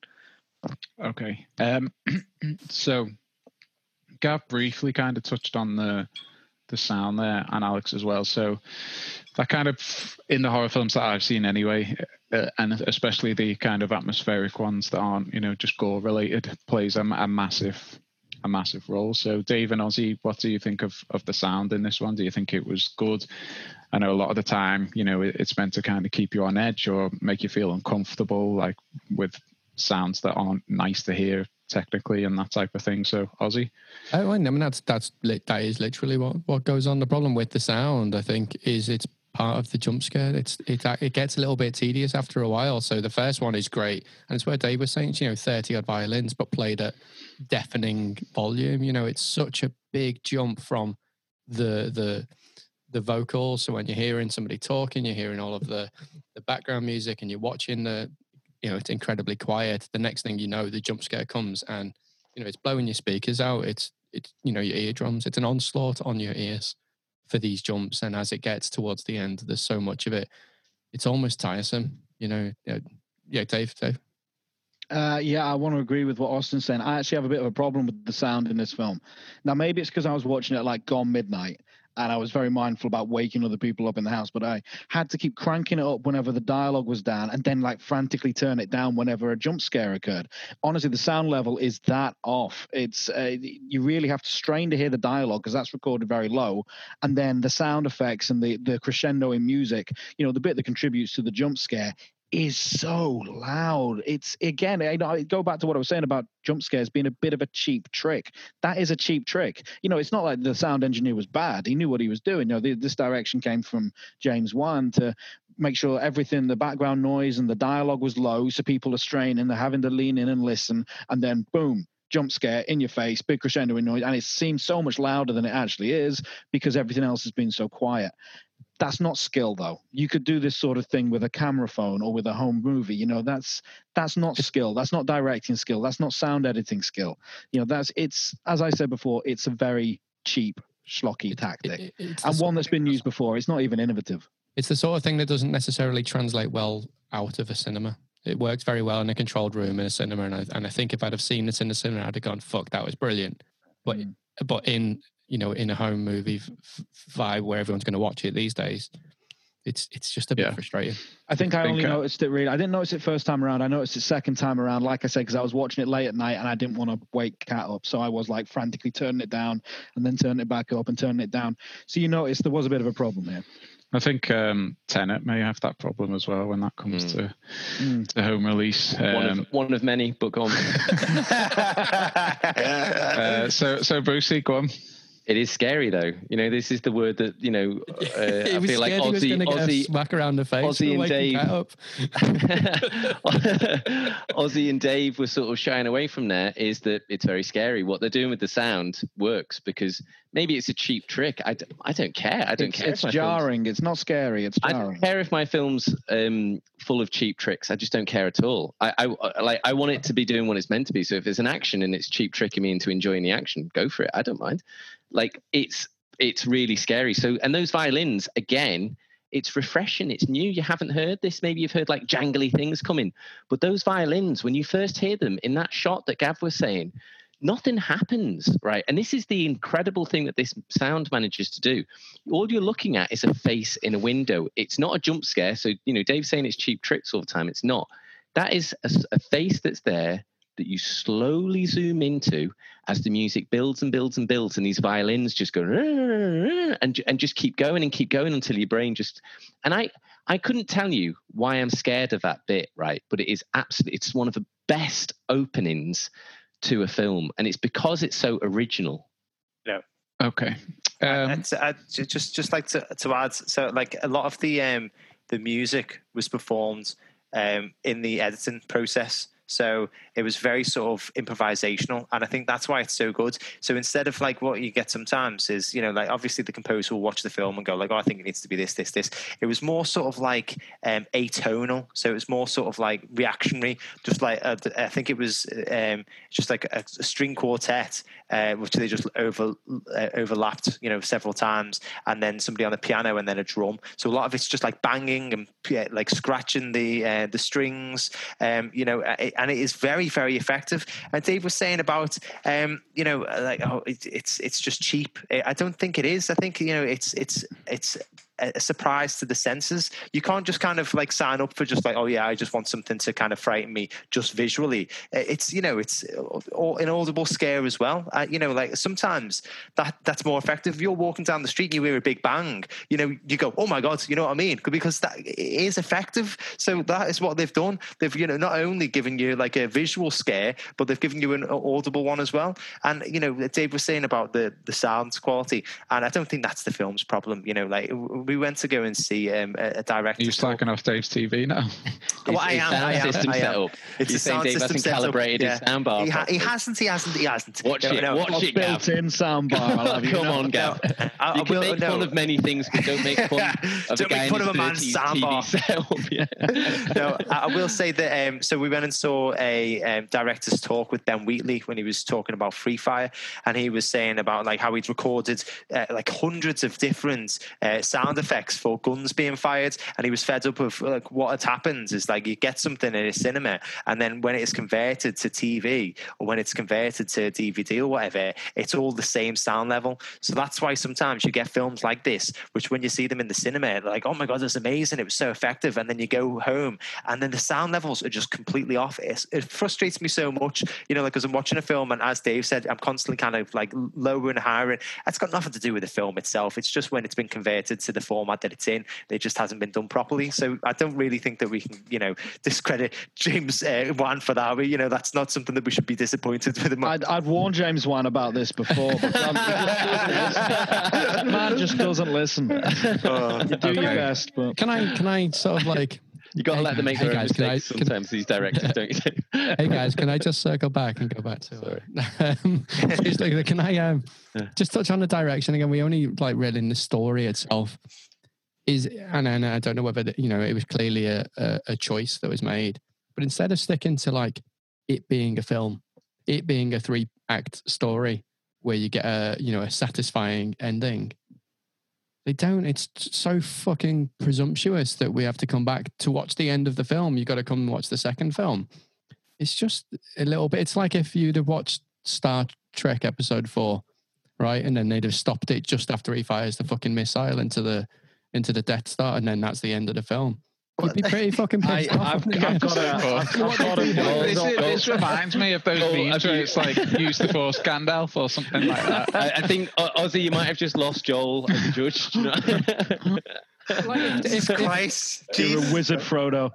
Okay. So Gav briefly kind of touched on the sound there, and Alex as well. So that kind of, in the horror films that I've seen anyway, and especially the kind of atmospheric ones that aren't, you know, just gore related, plays a massive role. So Dave and Ozzy, what do you think of the sound in this one? Do you think it was good? I know a lot of the time, you know, it's meant to kind of keep you on edge or make you feel uncomfortable, like with sounds that aren't nice to hear technically and that type of thing. So Ozzy? I mean, that is literally what goes on. The problem with the sound, I think, is it's part of the jump scare. It gets a little bit tedious after a while. So the first one is great, and it's where Dave was saying, you know, 30 odd violins but played at deafening volume. You know, it's such a big jump from the vocals. So when you're hearing somebody talking, you're hearing all of the background music, and you're watching the you know, it's incredibly quiet. The next thing you know, the jump scare comes and, you know, it's blowing your speakers out. It's you know, your eardrums. It's an onslaught on your ears for these jumps. And as it gets towards the end, there's so much of it. It's almost tiresome, you know. Yeah, Dave. Yeah, I want to agree with what Austin's saying. I actually have a bit of a problem with the sound in this film. Now, maybe it's because I was watching it like gone midnight, and I was very mindful about waking other people up in the house, but I had to keep cranking it up whenever the dialogue was down and then like frantically turn it down whenever a jump scare occurred. Honestly, the sound level is that off. It's you really have to strain to hear the dialogue because that's recorded very low. And then the sound effects and the crescendo in music, you know, the bit that contributes to the jump scare is so loud. It's, again, I go back to what I was saying about jump scares being a bit of a cheap trick. That is a cheap trick. You know, it's not like the sound engineer was bad. He knew what he was doing. You know, this direction came from James Wan to make sure everything, the background noise and the dialogue was low, so people are straining, they're having to lean in and listen, and then boom, jump scare in your face, big crescendo in noise, and it seems so much louder than it actually is because everything else has been so quiet. That's not skill, though. You could do this sort of thing with a camera phone or with a home movie. You know, that's not skill. That's not directing skill. That's not sound editing skill. You know, it's as I said before, it's a very cheap, schlocky tactic, and one that's been used before. It's not even innovative. It's the sort of thing that doesn't necessarily translate well out of a cinema. It works very well in a controlled room in a cinema, and I think if I'd have seen this in the cinema, I'd have gone, "Fuck, that was brilliant." But in, you know, in a home movie vibe where everyone's going to watch it these days, it's just a bit frustrating. I think I only noticed it really. I didn't notice it first time around. I noticed it second time around, like I said, because I was watching it late at night and I didn't want to wake Kat up. So I was like frantically turning it down and then turning it back up and turning it down. So you noticed there was a bit of a problem here. I think Tenet may have that problem as well when that comes to home release. One of many, but go on. So Brucey, go on. It is scary, though. You know, this is the word that, you know, I feel like Ozzy smack around the face. Ozzy and Dave were sort of shying away from there. Is that it's very scary. What they're doing with the sound works because maybe it's a cheap trick. I don't care. I don't care. It's jarring. It's not scary. It's jarring. I don't care if my film's full of cheap tricks. I just don't care at all. I want it to be doing what it's meant to be. So if there's an action and it's cheap tricking me into enjoying the action, go for it. I don't mind. Like it's really scary. So, and those violins, again, it's refreshing. It's new. You haven't heard this. Maybe you've heard like jangly things coming, but those violins, when you first hear them in that shot that Gav was saying, nothing happens, right? And this is the incredible thing that this sound manages to do. All you're looking at is a face in a window. It's not a jump scare. So, you know, Dave's saying it's cheap tricks all the time. It's not. That is a face that's there that you slowly zoom into as the music builds and builds and builds, and these violins just go and just keep going until your brain just... And I couldn't tell you why I'm scared of that bit, right? But it is absolutely... It's one of the best openings to a film, and it's because it's so original. Yeah. Okay. And I just like to add, so like a lot of the music was performed in the editing process. So it was very sort of improvisational, and I think that's why it's so good. So instead of like what you get sometimes is, you know, like obviously the composer will watch the film and go like, oh, I think it needs to be this, this, this. It was more sort of like atonal. So it was more sort of like reactionary, just like I think it was just like a string quartet, which they just overlapped, you know, several times, and then somebody on the piano and then a drum. So a lot of it's just like banging and like scratching the strings, you know, and it is very, very effective. And Dave was saying about, you know, like, oh, it's just cheap. I don't think it is. I think, you know, it's a surprise to the senses. You can't just kind of like sign up for just like, oh yeah, I just want something to kind of frighten me just visually. It's, you know, it's an audible scare as well. You know, like sometimes that's more effective. If you're walking down the street and you hear a big bang, you know, you go, oh my God, you know what I mean? Because that is effective. So that is what they've done. They've, you know, not only given you like a visual scare, but they've given you an audible one as well. And, you know, Dave was saying about the sound quality, and I don't think that's the film's problem. You know, like we went to go and see a director. You're slacking off Dave's TV now. Well, I am. It's a sound Dave system setup. Calibrated his soundbar. He hasn't. Watch it. Watch it, Gav. Built-in soundbar. Come on, Gav. You can make fun of many things, but don't make fun of a man's soundbar. No, I will say that. So we went and saw a director's talk with Ben Wheatley when he was talking about Free Fire, and he was saying about like how he'd recorded like hundreds of different sound effects for guns being fired, and he was fed up of like what had happened is like you get something in a cinema, and then when it is converted to TV or when it's converted to DVD or whatever, it's all the same sound level. So that's why sometimes you get films like this, which when you see them in the cinema, like, oh my God, that's amazing, it was so effective, and then you go home and then the sound levels are just completely off. It frustrates me so much, you know, like because I'm watching a film and as Dave said, I'm constantly kind of like lower and higher. It's got nothing to do with the film itself. It's just when it's been converted to the format that it's in, it just hasn't been done properly. So I don't really think that we can, you know, discredit James Wan for that. You know, that's not something that we should be disappointed with. I'd warned James Wan about this before. But that man just doesn't listen. Your best, but can I sort of like. You got to let them make their own mistakes sometimes, these directors, don't you? Hey guys, can I just circle back and go back to? Sorry. Can I just touch on the direction again? We only like really in the story itself is, and I don't know whether the, you know, it was clearly a choice that was made, but instead of sticking to like it being a film, it being a 3-act story where you get a, you know, a satisfying ending. They don't. It's so fucking presumptuous that we have to come back to watch the end of the film. You've got to come and watch the second film. It's just a little bit. It's like if you'd have watched Star Trek Episode 4, right? And then they'd have stopped it just after he fires the fucking missile into the Death Star, and then that's the end of the film. You'd be pretty fucking pissed off. This reminds me of those memes where it's like use the force Gandalf or something like that. I think Ozzy, you might have just lost Joel as a judge. You know? Like, you're a wizard, Frodo.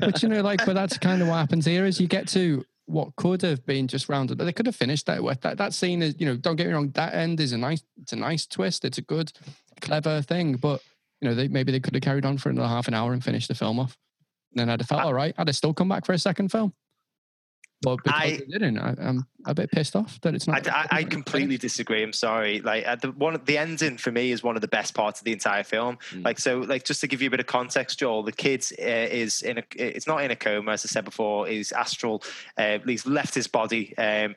But you know, like, but that's kind of what happens here. Is you get to what could have been just rounded. They could have finished that with that scene. Is, you know, don't get me wrong. That end is a nice twist. It's a good, clever thing, but. You know, maybe they could have carried on for another half an hour and finished the film off. And then I'd have felt all right. I'd have still come back for a second film. But because they didn't, I'm a bit pissed off that it's not. I completely disagree. I'm sorry. Like the ending for me is one of the best parts of the entire film. Mm. Like so, like just to give you a bit of context, Joel, the kid is it's not in a coma, as I said before. He's astral. He's left his body, and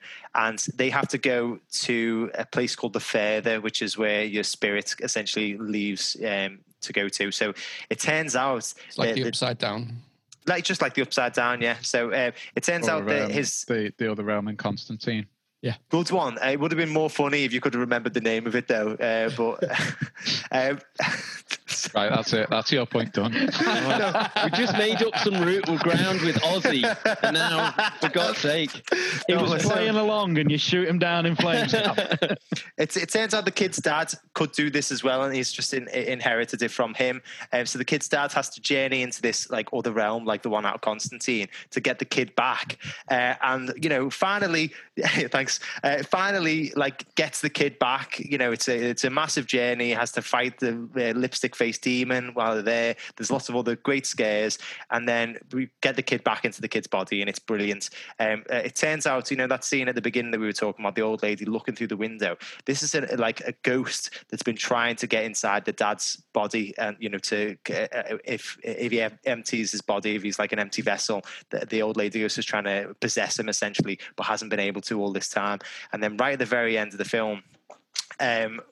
they have to go to a place called the Further, which is where your spirit essentially leaves to go to. So it turns out it's like the Upside Down. Like just like the Upside Down, yeah. So it turns out that the other realm in Constantine. Yeah, good one. It would have been more funny if you could have remembered the name of it, though. But right, that's it. That's your point done. No, we just made up some root ground with Ozzy, and now, for God's sake, he was playing along, and you shoot him down in flames. It turns out the kid's dad could do this as well, and he's just inherited it from him. So the kid's dad has to journey into this like other realm, like the one out of Constantine, to get the kid back. And you know, finally, thanks. Finally, like gets the kid back. You know, it's a massive journey. He has to fight the lipstick face demon while they're there. There's lots of other great scares, and then we get the kid back into the kid's body, and it's brilliant. It turns out, you know, that scene at the beginning that we were talking about, the old lady looking through the window. This is a ghost that's been trying to get inside the dad's body, and you know, to if he empties his body, if he's like an empty vessel, the old lady ghost is trying to possess him essentially, but hasn't been able to all this time. And then right at the very end of the film,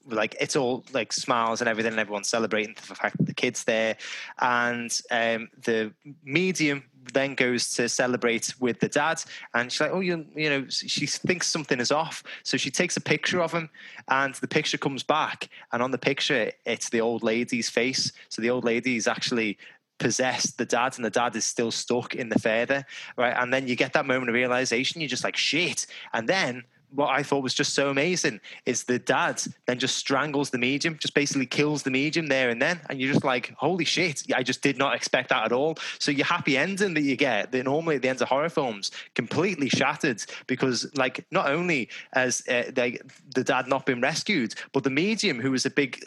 like it's all like smiles and everything, and everyone's celebrating the fact that the kid's there. And the medium then goes to celebrate with the dad, and she's like, oh, you know, she thinks something is off, so she takes a picture of him, and the picture comes back, and on the picture it's the old lady's face. So the old lady's actually possessed the dad, and the dad is still stuck in the Further, right? And then you get that moment of realization, you're just like, shit. And then what I thought was just so amazing is the dad then just strangles the medium, just basically kills the medium there and then. And you're just like, holy shit, I just did not expect that at all. So your happy ending that you get, that normally at the ends of horror films, completely shattered because, like, not only has the dad not been rescued, but the medium, who was a big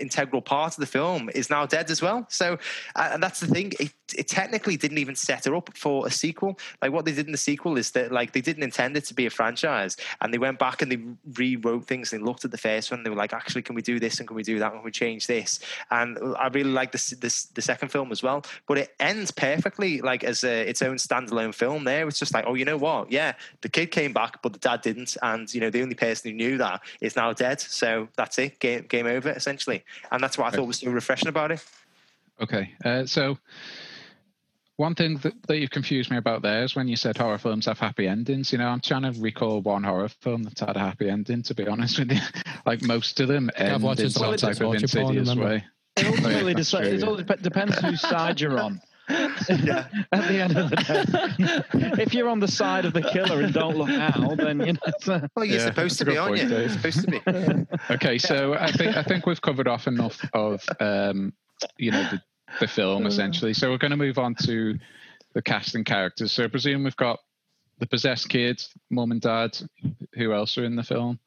integral part of the film, is now dead as well. So, and that's the thing. It technically didn't even set her up for a sequel. Like, what they did in the sequel is that, like, they didn't intend it to be a franchise, and they went back and they rewrote things. They looked at the first one and they were like, actually, can we do this and can we do that and can we change this? And I really like the second film as well, but it ends perfectly, like, as its own standalone film there. It's just like, oh, you know what? Yeah, the kid came back, but the dad didn't, and, you know, the only person who knew that is now dead. So that's it. Game over, essentially. And that's what I thought was so refreshing about it. Okay. So one thing that you've confused me about there is when you said horror films have happy endings. You know, I'm trying to recall one horror film that's had a happy ending, to be honest with you. Like, most of them end in some type of insidious way. It all depends whose side you're on. Yeah. At the end of the day, if you're on the side of the killer and don't look out, then you know. You're supposed to be, aren't you? You're supposed to be. Okay, so I think we've covered off enough of you know, the film essentially. So we're going to move on to the cast and characters. So I presume we've got the possessed kids, mum and dad. Who else are in the film?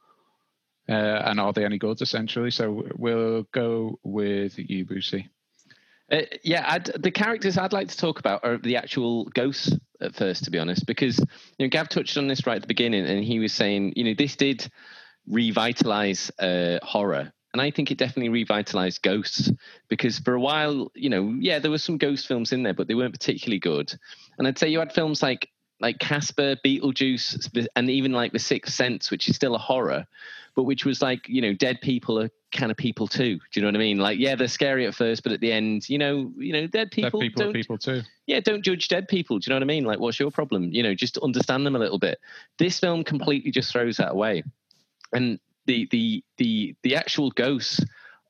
And are they any good, essentially? So we'll go with you, Brucey. The characters I'd like to talk about are the actual ghosts at first, to be honest, because, you know, Gav touched on this right at the beginning, and he was saying, you know, this did revitalize horror. And I think it definitely revitalized ghosts, because for a while, you know, yeah, there were some ghost films in there, but they weren't particularly good. And I'd say you had films like Casper, Beetlejuice, and even like The Sixth Sense, which is still a horror, but which was like, you know, dead people are kind of people too. Do you know what I mean? Like, yeah, they're scary at first, but at the end, you know, dead people are people too. Yeah, don't judge dead people. Do you know what I mean? Like, what's your problem? You know, just understand them a little bit. This film completely just throws that away. And the actual ghosts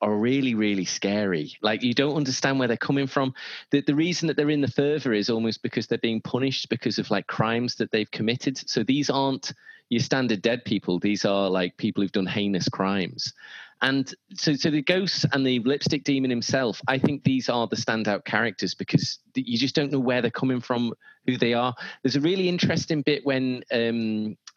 are really, really scary. Like, you don't understand where they're coming from. The reason that they're in the fervor is almost because they're being punished because of, like, crimes that they've committed. So these aren't your standard dead people. These are, like, people who've done heinous crimes. And so the ghosts and the lipstick demon himself, I think these are the standout characters, because you just don't know where they're coming from, who they are. There's a really interesting bit when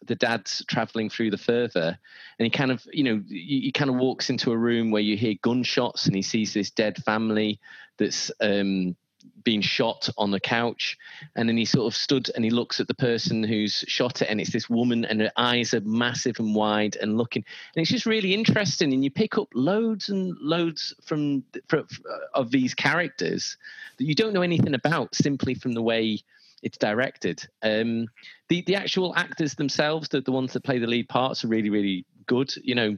the dad's traveling through the fervor, and he kind of, you know, he kind of walks into a room where you hear gunshots, and he sees this dead family that's being shot on the couch. And then he sort of stood and he looks at the person who's shot it, and it's this woman, and her eyes are massive and wide and looking, and it's just really interesting. And you pick up loads and loads of these characters that you don't know anything about, simply from the way it's directed. The actual actors themselves, the ones that play the lead parts, are really, really good. You know,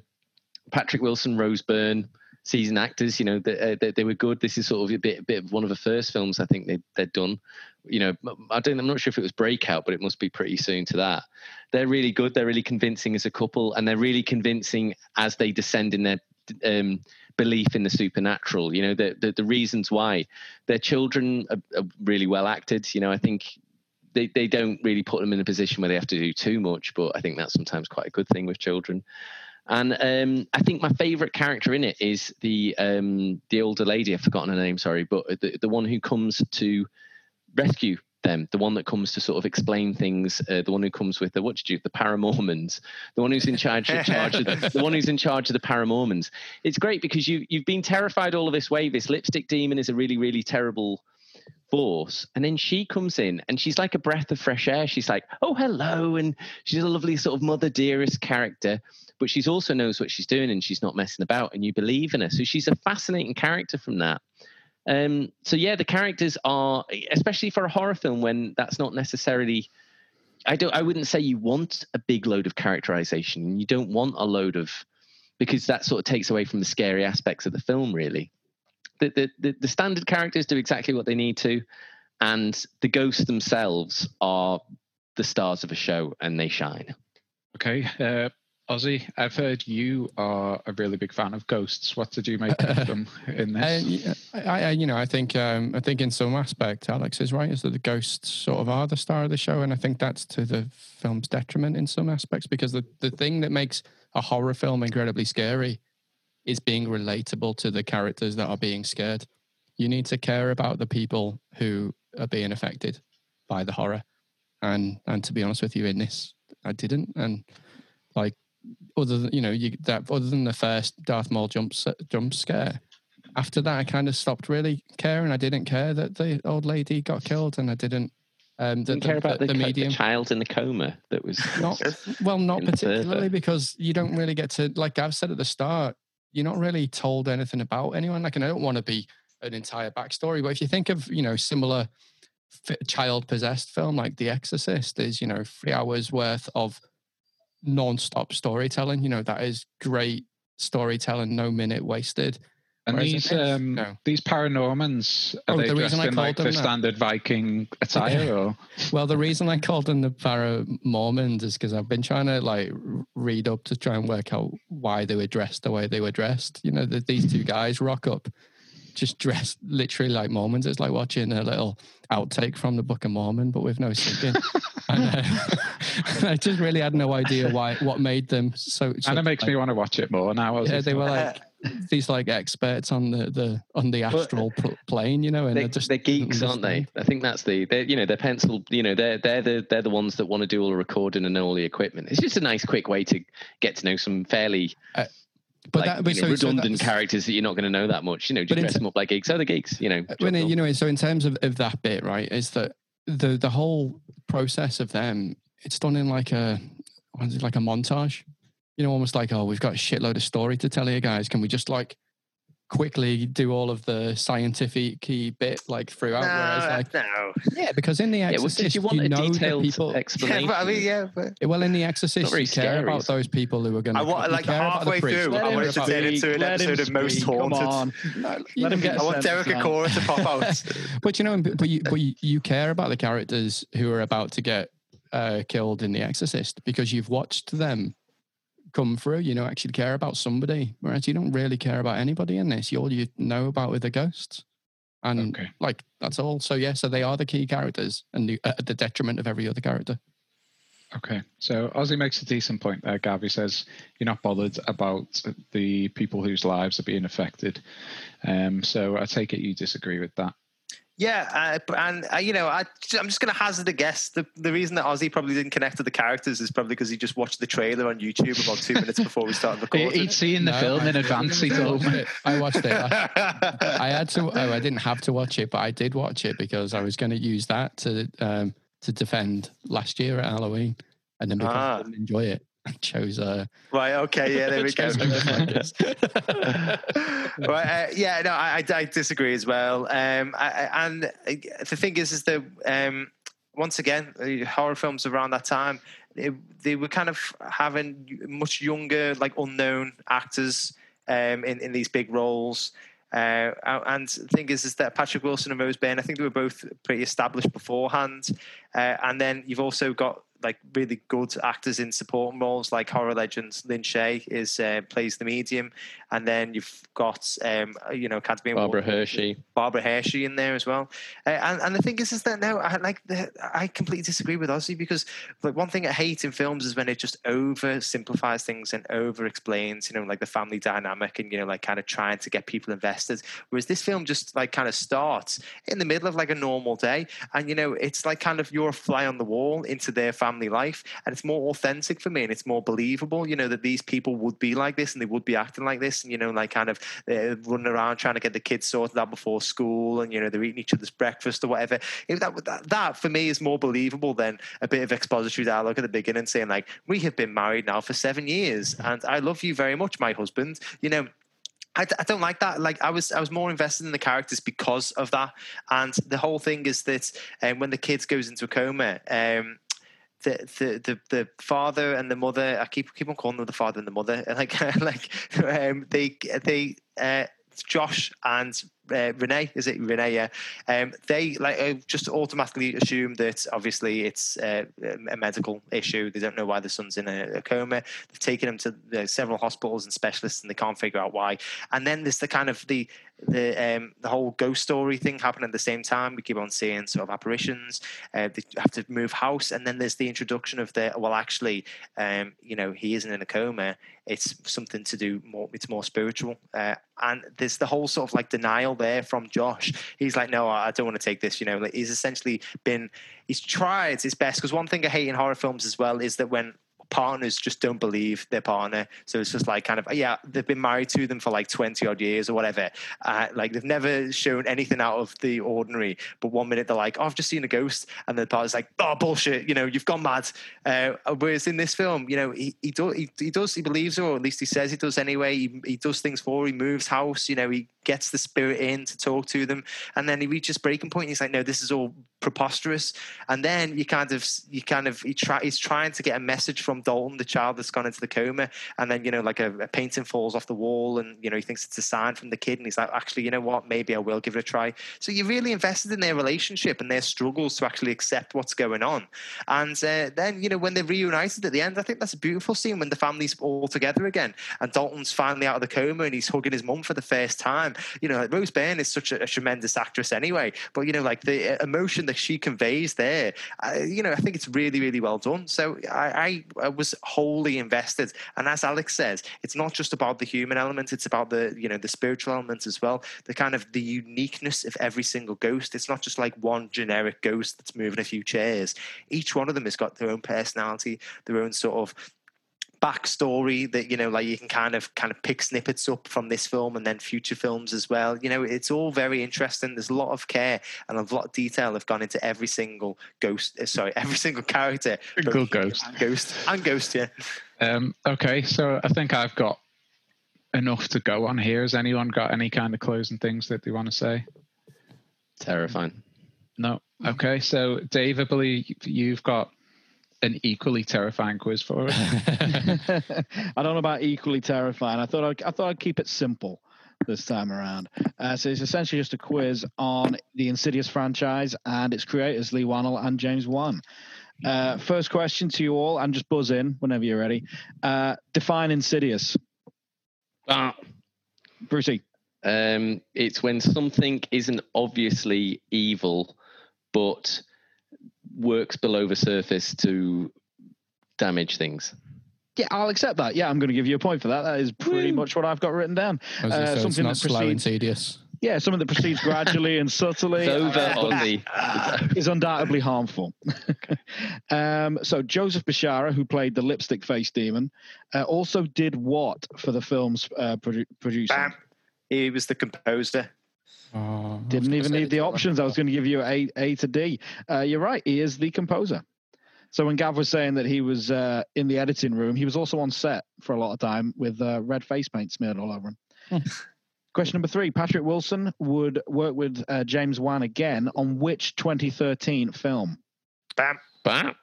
Patrick Wilson, Rose Byrne, seasoned actors. You know, they were good. This is sort of a bit of one of the first films I think they'd done. You know, I'm not sure if it was Breakout, but it must be pretty soon to that. They're really good. They're really convincing as a couple, and they're really convincing as they descend in their belief in the supernatural. You know, the reasons why their children are really well acted. You know, I think they don't really put them in a position where they have to do too much, but I think that's sometimes quite a good thing with children. And I think my favourite character in it is the older lady. I've forgotten her name, sorry, but the one who comes to rescue them, the one that comes to sort of explain things, the one who comes with the Paramormons, the one who's in charge of the Paramormons. It's great because you've been terrified all of this way. This lipstick demon is a really, really terrible force, and then she comes in and she's like a breath of fresh air. She's like, oh, hello, and she's a lovely sort of mother dearest character, but she's also knows what she's doing and she's not messing about, and you believe in her. So she's a fascinating character from that. So yeah, the characters are, especially for a horror film, when that's not necessarily, I wouldn't say you want a big load of characterization. You don't want a load of, because that sort of takes away from the scary aspects of the film, really. The standard characters do exactly what they need to, and the ghosts themselves are the stars of a show, and they shine. Okay. Ozzy, I've heard you are a really big fan of ghosts. What did you make of them in this? I think in some aspect, Alex is right, is that the ghosts sort of are the star of the show, and I think that's to the film's detriment in some aspects, because the thing that makes a horror film incredibly scary is being relatable to the characters that are being scared. You need to care about the people who are being affected by the horror, and to be honest with you, in this, I didn't, and like. Other than the first Darth Maul jump scare, after that I kind of stopped really caring. I didn't care that the old lady got killed, and I didn't care about the child in the coma that was not particularly, because you don't really get to, like I've said at the start, you're not really told anything about anyone. Like, and I don't want to be an entire backstory, but if you think of similar child possessed film like The Exorcist, is 3 hours worth of non-stop storytelling, that is great storytelling, no minute wasted. And whereas these Paranormans, are they dressed in like the standard Viking attire? Yeah. Or? Well, the reason I called them the Paranormans is because I've been trying to read up to try and work out why they were dressed the way they were dressed. These two guys rock up just dressed literally like Mormons. It's like watching a little outtake from the Book of Mormon, but with no singing. I just really had no idea what made them so. And it makes me want to watch it more now. Yeah, they were like these experts on the astral plane, and they're geeks, aren't they? I think that's they're pencil. They're the ones that want to do all the recording and all the equipment. It's just a nice quick way to get to know some fairly. Redundant characters that you're not going to know that much, just dress them up like geeks, other geeks, So in terms of that bit, right, is that the whole process of them, it's done in like a montage, almost like, oh, we've got a shitload of story to tell you guys. Can we just quickly do all of the scientific key bit throughout? Yeah, because in The Exorcist, detailed people, explanation. In The Exorcist, really, you care about those people who are going to. I want halfway through. I wanted to turn into an episode of Most Haunted. Come on. I want Derek Acora to pop out. But you care about the characters who are about to get killed in The Exorcist, because you've watched them come through, actually care about somebody, whereas you don't really care about anybody in this. All you know about are the ghosts, and that's all. So yeah, so they are the key characters, and at the detriment of every other character. Okay, so Ozzy makes a decent point there. Gavi says you're not bothered about the people whose lives are being affected. So I take it you disagree with that. Yeah, I'm just going to hazard a guess. The reason that Ozzy probably didn't connect to the characters is probably because he just watched the trailer on YouTube about 2 minutes before we started recording. He'd seen the film in advance. He told me. I watched it. I didn't have to watch it, but I did watch it because I was going to use that to defend last year at Halloween, and then because I didn't enjoy it, I chose right. Okay, yeah, there we go. Right, I disagree as well. The thing is that once again, horror films around that time, they were kind of having much younger, unknown actors in these big roles. And the thing is that Patrick Wilson and Rose Byrne, I think they were both pretty established beforehand. And then you've also got really good actors in supporting roles, like horror legends Lin Shay plays the medium, and then you've got Barbara Hershey in there as well. And the thing is that now I completely disagree with Ozzy, because one thing I hate in films is when it just over simplifies things and over explains the family dynamic and kind of trying to get people invested, whereas this film just kind of starts in the middle of a normal day, and it's kind of you're a fly on the wall into their family life, and it's more authentic for me, and it's more believable, that these people would be like this and they would be acting like this, and running around trying to get the kids sorted out before school, and they're eating each other's breakfast or whatever. That for me is more believable than a bit of expository dialogue at the beginning saying we have been married now for 7 years and I love you very much, my husband. I don't like that. I was more invested in the characters because of that. And the whole thing is that when the kid goes into a coma, the father and the mother, I keep on calling them the father and the mother, Josh and Renee, is it Renee? Yeah. They just automatically assume that obviously it's a medical issue. They don't know why the son's in a coma. They've taken him to several hospitals and specialists, and they can't figure out why. And then there's the kind of the whole ghost story thing happening at the same time. We keep on seeing sort of apparitions. They have to move house, and then there's the introduction of the he isn't in a coma. It's something to do more. It's more spiritual, and there's the whole sort of denial there from Josh. He's like, no, I don't want to take this. He's essentially he's tried his best, because one thing I hate in horror films as well is that when partners just don't believe their partner. So it's just they've been married to them for 20 odd years or whatever. They've never shown anything out of the ordinary. But one minute they're like, oh, I've just seen a ghost. And the partner's like, oh, bullshit, you've gone mad. Whereas in this film, he believes her, or at least he says he does anyway. He does things for her. He moves house, he gets the spirit in to talk to them. And then he reaches breaking point. And he's like, no, this is all preposterous. And then he's trying to get a message from Dalton, the child that's gone into the coma, and then a painting falls off the wall, and he thinks it's a sign from the kid, and he's like, actually, you know what, maybe I will give it a try. So you're really invested in their relationship and their struggles to actually accept what's going on. And then when they're reunited at the end, I think that's a beautiful scene when the family's all together again, and Dalton's finally out of the coma, and he's hugging his mum for the first time. Rose Byrne is such a tremendous actress anyway, but the emotion that she conveys there, I think it's really, really well done. So I was wholly invested, and as Alex says, it's not just about the human element; it's about the the spiritual element as well. The kind of the uniqueness of every single ghost. It's not just one generic ghost that's moving a few chairs. Each one of them has got their own personality, their own sort of backstory that you can kind of pick snippets up from this film and then future films as well. It's all very interesting. There's a lot of care and a lot of detail have gone into every single ghost. Sorry, every single character. Good ghost. Yeah. Okay, so I think I've got enough to go on here. Has anyone got any kind of closing things that they want to say? Terrifying. No. Okay, so Dave, I believe you've got an equally terrifying quiz for us. I don't know about equally terrifying. I thought I'd keep it simple this time around. So it's essentially just a quiz on the Insidious franchise and its creators, Leigh Whannell and James Wan. First question to you all, and just buzz in whenever you're ready. Define Insidious. Brucey. It's when something isn't obviously evil, but works below the surface to damage things. Yeah, I'll accept that. Yeah, I'm going to give you a point for that. That is pretty much what I've got written down. Something that's slow and tedious. Yeah, something that proceeds gradually and subtly. It's over on the is undoubtedly harmful. So Joseph Bishara, who played the lipstick face demon, also did what for the film's producing? Bam. He was the composer. Oh, didn't even need the options. I was going to give you A to D. You're right. He is the composer. So when Gav was saying that he was in the editing room, he was also on set for a lot of time with red face paint smeared all over him. Question number 3. Patrick Wilson would work with James Wan again on which 2013 film? Bam.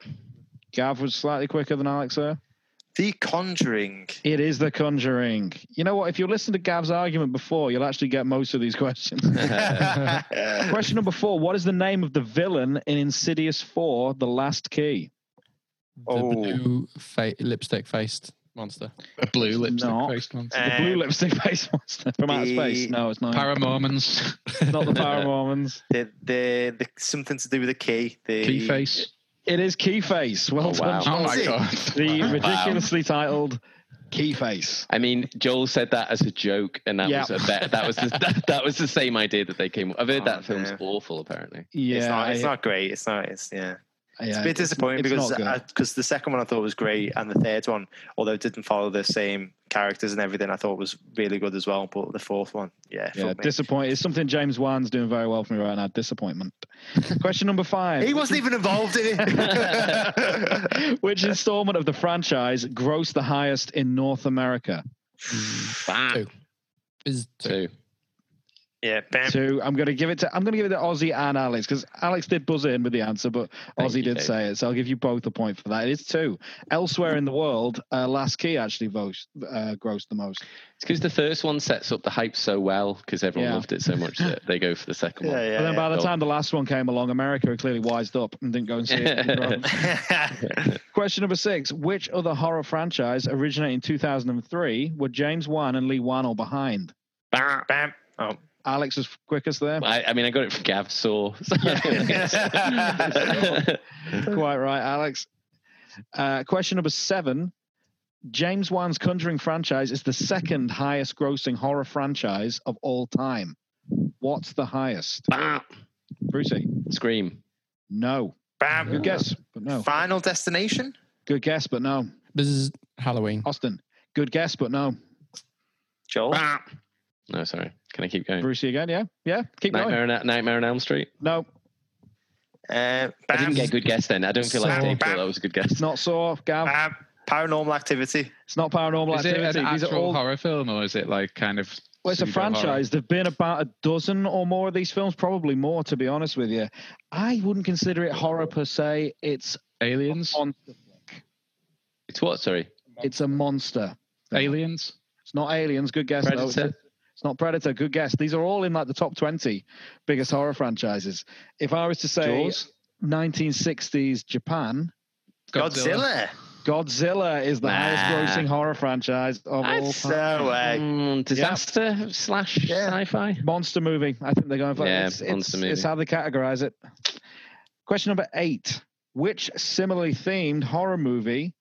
Gav was slightly quicker than Alex there. The Conjuring. It is The Conjuring. You know what? If you listen to Gav's argument before, you'll actually get most of these questions. Question number 4. What is the name of the villain in Insidious 4, The Last Key? Blue lipstick-faced monster. A blue lipstick-faced monster. The blue lipstick-faced monster. From outer space. No, it's not. Paramormons. Not the Paramormons. The something to do with the key. The key face. It is Keyface. Well done. Oh my God. The ridiculously titled Keyface. I mean, Joel said that as a joke, and that was that was the same idea that they came up. I've heard that film's awful, apparently. Yeah, it's not great. It's a bit disappointing because the second one I thought was great, and the third one, although it didn't follow the same characters and everything, I thought was really good as well. But the fourth one, disappointing. It's something James Wan's doing very well for me right now. Disappointment. Question number 5. He wasn't even involved in it. Which installment of the franchise grossed the highest in North America? Two. Yeah, bam. So I'm going to give it to Ozzy and Alex, because Alex did buzz in with the answer, but Ozzy did say it. So I'll give you both a point for that. It is two. Elsewhere in the world, Last Key actually grossed the most. It's because the first one sets up the hype so well, because everyone loved it so much that they go for the second one. Yeah, and then by the time the last one came along, America clearly wised up and didn't go and see it. Question number 6: which other horror franchise originating in 2003 were James Wan and Leigh Whannell behind? Bam, bam. Oh. Alex was quickest there. I mean, I got it from Gav Saw. So quite right, Alex. Question number 7. James Wan's Conjuring franchise is the second highest grossing horror franchise of all time. What's the highest? Bam. Brucey. Scream. No. Bam. Good guess, but no. Final Destination? Good guess, but no. This is Halloween. Austin. Good guess, but no. Joel. Bam. No, sorry. Can I keep going? Brucey again, yeah? Yeah, keep going. Nightmare on Elm Street? No. I didn't get a good guess then. I don't feel like Dave thought that was a good guess. It's not Saw, Gav. Paranormal Activity. It's not Paranormal Activity. Is it an actual horror film, or is it like kind of... Well, it's a franchise. There have been about a dozen or more of these films, probably more, to be honest with you. I wouldn't consider it horror per se. It's... Aliens? It's what, sorry? It's a monster. Aliens? It's not Aliens. Good guess, though. It's not Predator. Good guess. These are all in like the top 20 biggest horror franchises. If I was to say Jaws? 1960s Japan, Godzilla is the highest grossing horror franchise of all time. Disaster slash sci-fi monster movie. I think they're going for monster movie. It's how they categorize it. Question number 8: which similarly themed horror movie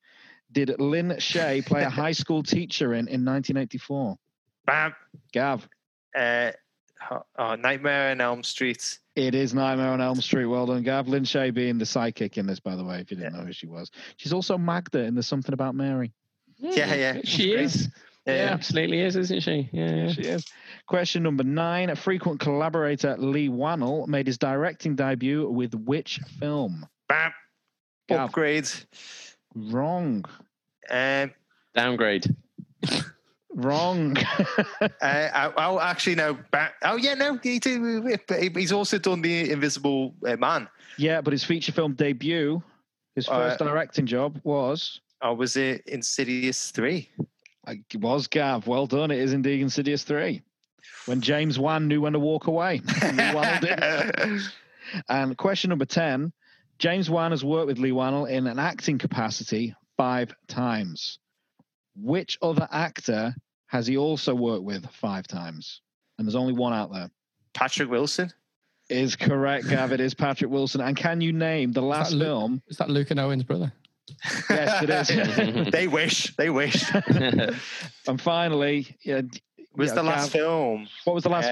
did Lin Shay play a high school teacher in 1984? Bam. Gav. Nightmare on Elm Street. It is Nightmare on Elm Street. Well done, Gav. Lin Shay being the sidekick in this, by the way, if you didn't know who she was. She's also Magda in There's Something About Mary. Yeah. She is. Yeah, absolutely is, isn't she? Yeah, she is. Question number 9. A frequent collaborator, Leigh Whannell, made his directing debut with which film? Bam. Gav. Upgrade. Wrong. Downgrade. Wrong. I'll actually know. Oh yeah, no, he did. He's also done The Invisible Man. Yeah, but his feature film debut, his first directing job was. Oh, was it Insidious 3? It was, Gav. Well done. It is indeed Insidious 3. When James Wan knew when to walk away. And question number 10: James Wan has worked with Leigh Whannell in an acting capacity 5 times. Which other actor has he also worked with 5 times? And there's only one out there. Patrick Wilson? Is correct, Gav. It is Patrick Wilson. And can you name the last film? Is that Luke and Owen's brother? Yes, it is. They wish. And finally... What was the last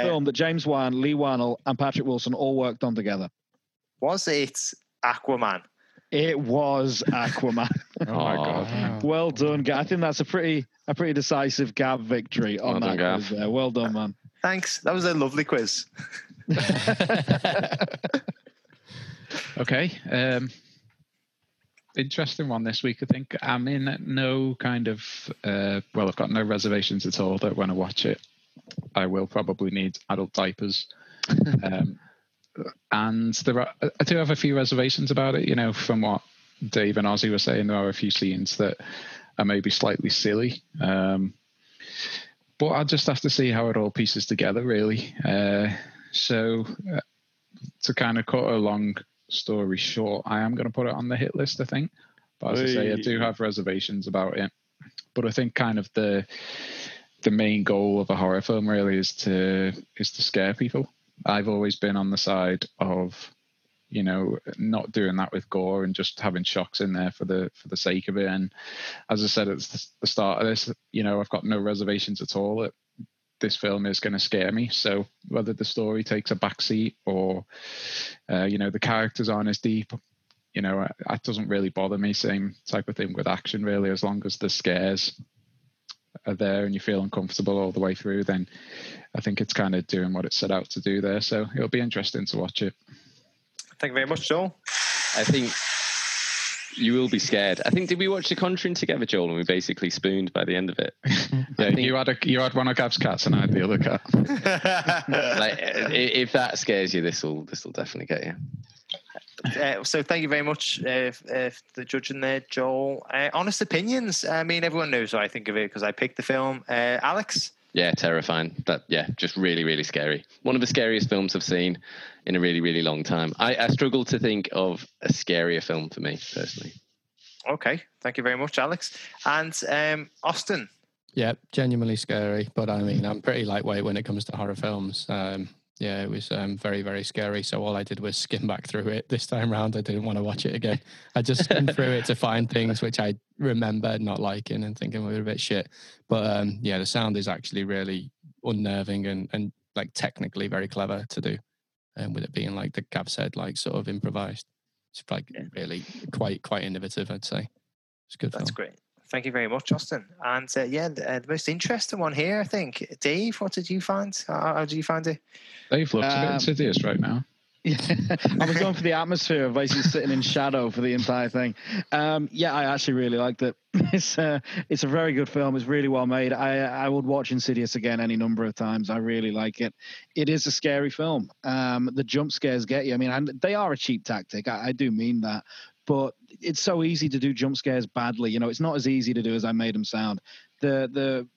film that James Wan, Leigh Whannell and Patrick Wilson all worked on together? Was it Aquaman? It was Aquaman. Oh my God! Well done, Gav. I think that's a pretty decisive Gav victory on that quiz there. Well done, man. Thanks. That was a lovely quiz. Okay. Interesting one this week. I think I'm in no kind of. I've got no reservations at all that when I watch it, I will probably need adult diapers. And I do have a few reservations about it. You know, from what Dave and Ozzy were saying, there are a few scenes that are maybe slightly silly. But I'll just have to see how it all pieces together, really. So to kind of cut a long story short, I am going to put it on the hit list, I think. But as I say, I do have reservations about it. But I think kind of the main goal of a horror film really is to scare people. I've always been on the side of, you know, not doing that with gore and just having shocks in there for the sake of it. And as I said at the start of this, you know, I've got no reservations at all that this film is going to scare me. So whether the story takes a backseat or, you know, the characters aren't as deep, you know, that doesn't really bother me. Same type of thing with action, really. As long as the scares are there and you feel uncomfortable all the way through, then I think it's kind of doing what it set out to do there. So it'll be interesting to watch it. Thank you very much, Joel. I think You will be scared. I think, did we watch The Conjuring together, Joel, and we basically spooned by the end of it? Yeah, you had one of Gab's cats and I had the other cat. Like, if that scares you, this will definitely get you. So thank you very much for the judging there, Joel. Honest opinions. I mean, everyone knows what I think of it because I picked the film. Alex? Yeah, terrifying. Just really, really scary. One of the scariest films I've seen in a really, really long time. I struggle to think of a scarier film for me, personally. Okay, thank you very much, Alex. And Austin? Yeah, genuinely scary, but I mean, I'm pretty lightweight when it comes to horror films. Yeah, it was very, very scary. So all I did was skim back through it this time round. I didn't want to watch it again. I just skimmed through it to find things which I remember not liking and thinking were a bit shit. But yeah, the sound is actually really unnerving and like technically very clever to do. And with it being like the Gav said, like sort of improvised. It's like really quite innovative, I'd say. It's good. That's film. Great. Thank you very much, Austin. And the most interesting one here, I think. Dave, what did you find? How did you find it? Dave looks a bit insidious right now. Yeah, I was going for the atmosphere of basically sitting in shadow for the entire thing. Yeah, I actually really liked it. It's a very good film. It's really well made. I would watch Insidious again any number of times. I really like it. It is a scary film. The jump scares get you. I mean, they are a cheap tactic. I do mean that. But it's so easy to do jump scares badly. You know, it's not as easy to do as I made them sound. There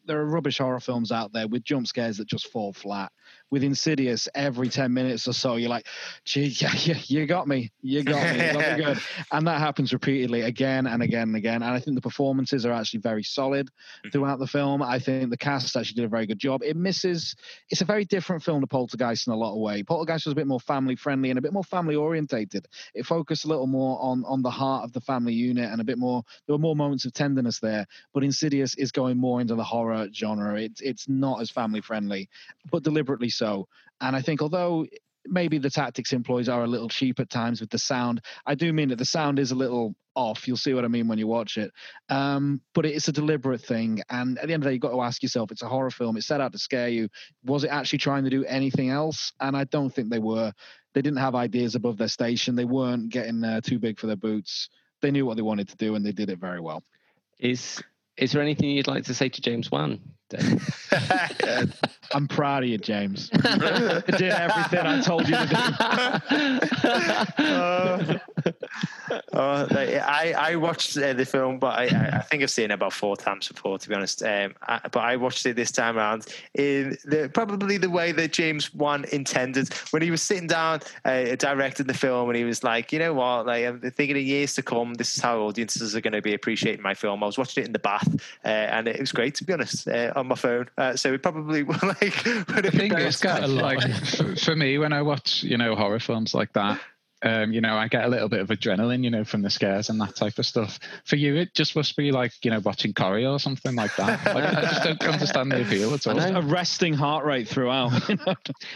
are rubbish horror films out there with jump scares that just fall flat. With Insidious, every 10 minutes or so, you're like, gee, yeah, you got me, that'll be good. And that happens repeatedly again and again and again. And I think the performances are actually very solid throughout the film. I think the cast actually did a very good job. It's a very different film to Poltergeist in a lot of ways. Poltergeist was a bit more family-friendly and a bit more family-orientated. It focused a little more on the heart of the family unit and a bit more, there were more moments of tenderness there. But Insidious is going more into the horror genre. It's not as family-friendly, but deliberately so. And I think although maybe the tactics employed are a little cheap at times with the sound, I do mean that the sound is a little off. You'll see what I mean when you watch it. But it's a deliberate thing. And at the end of the day, you've got to ask yourself, it's a horror film. It's set out to scare you. Was it actually trying to do anything else? And I don't think they were. They didn't have ideas above their station. They weren't getting too big for their boots. They knew what they wanted to do and they did it very well. Is there anything you'd like to say to James Wan? I'm proud of you, James. I did everything I told you to do. I watched the film, but I think I've seen it about 4 times before, to be honest. But I watched it this time around in probably the way that James Wan intended. When he was sitting down, directing the film, and he was like, you know what, like, I'm thinking in years to come, this is how audiences are going to be appreciating my film. I was watching it in the bath, and it was great, to be honest, on my phone. So it probably would have been for me, when I watch, you know, horror films like that, you know, I get a little bit of adrenaline, you know, from the scares and that type of stuff. For you, it just must be like, you know, watching Corrie or something like that. Like, I just don't understand the appeal at all. A resting heart rate throughout.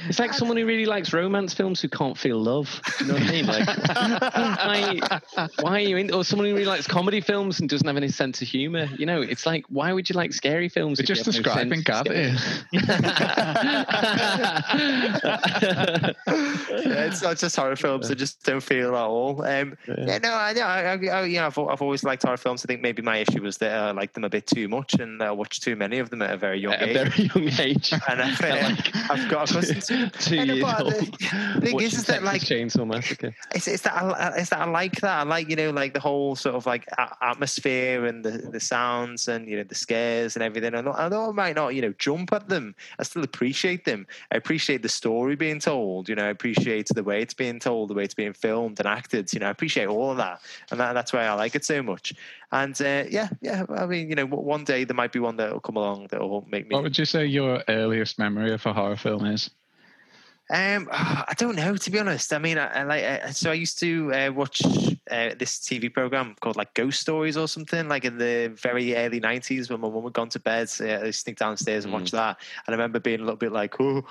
It's like someone who really likes romance films who can't feel love. You know what I mean? Like, why are you in? Or someone who really likes comedy films and doesn't have any sense of humour. You know, it's like, why would you like scary films? You're just describing Gab here. Yeah, it's not just horror films. They're just don't feel at all. I've always liked horror films. I think maybe my issue was that I liked them a bit too much and I watched too many of them at a very young age. And I've got accustomed to 2 years old. The thing is that, like, Chainsaw Massacre. It's that I like that. I like, you know, like the whole sort of like atmosphere and the sounds and, you know, the scares and everything. And although I might not, you know, jump at them, I still appreciate them. I appreciate the story being told. You know, I appreciate the way it's being told, the way it's being filmed and acted. You know, I appreciate all of that, and that's why I like it so much. And I mean, you know, one day there might be one that will come along that will make me. What would you say your earliest memory of a horror film is? I don't know, to be honest. I mean, I used to watch this TV program called like Ghost Stories or something, like in the very early 90s when my mum had gone to bed. I used to sneak downstairs and watch that. And I remember being a little bit like, oh.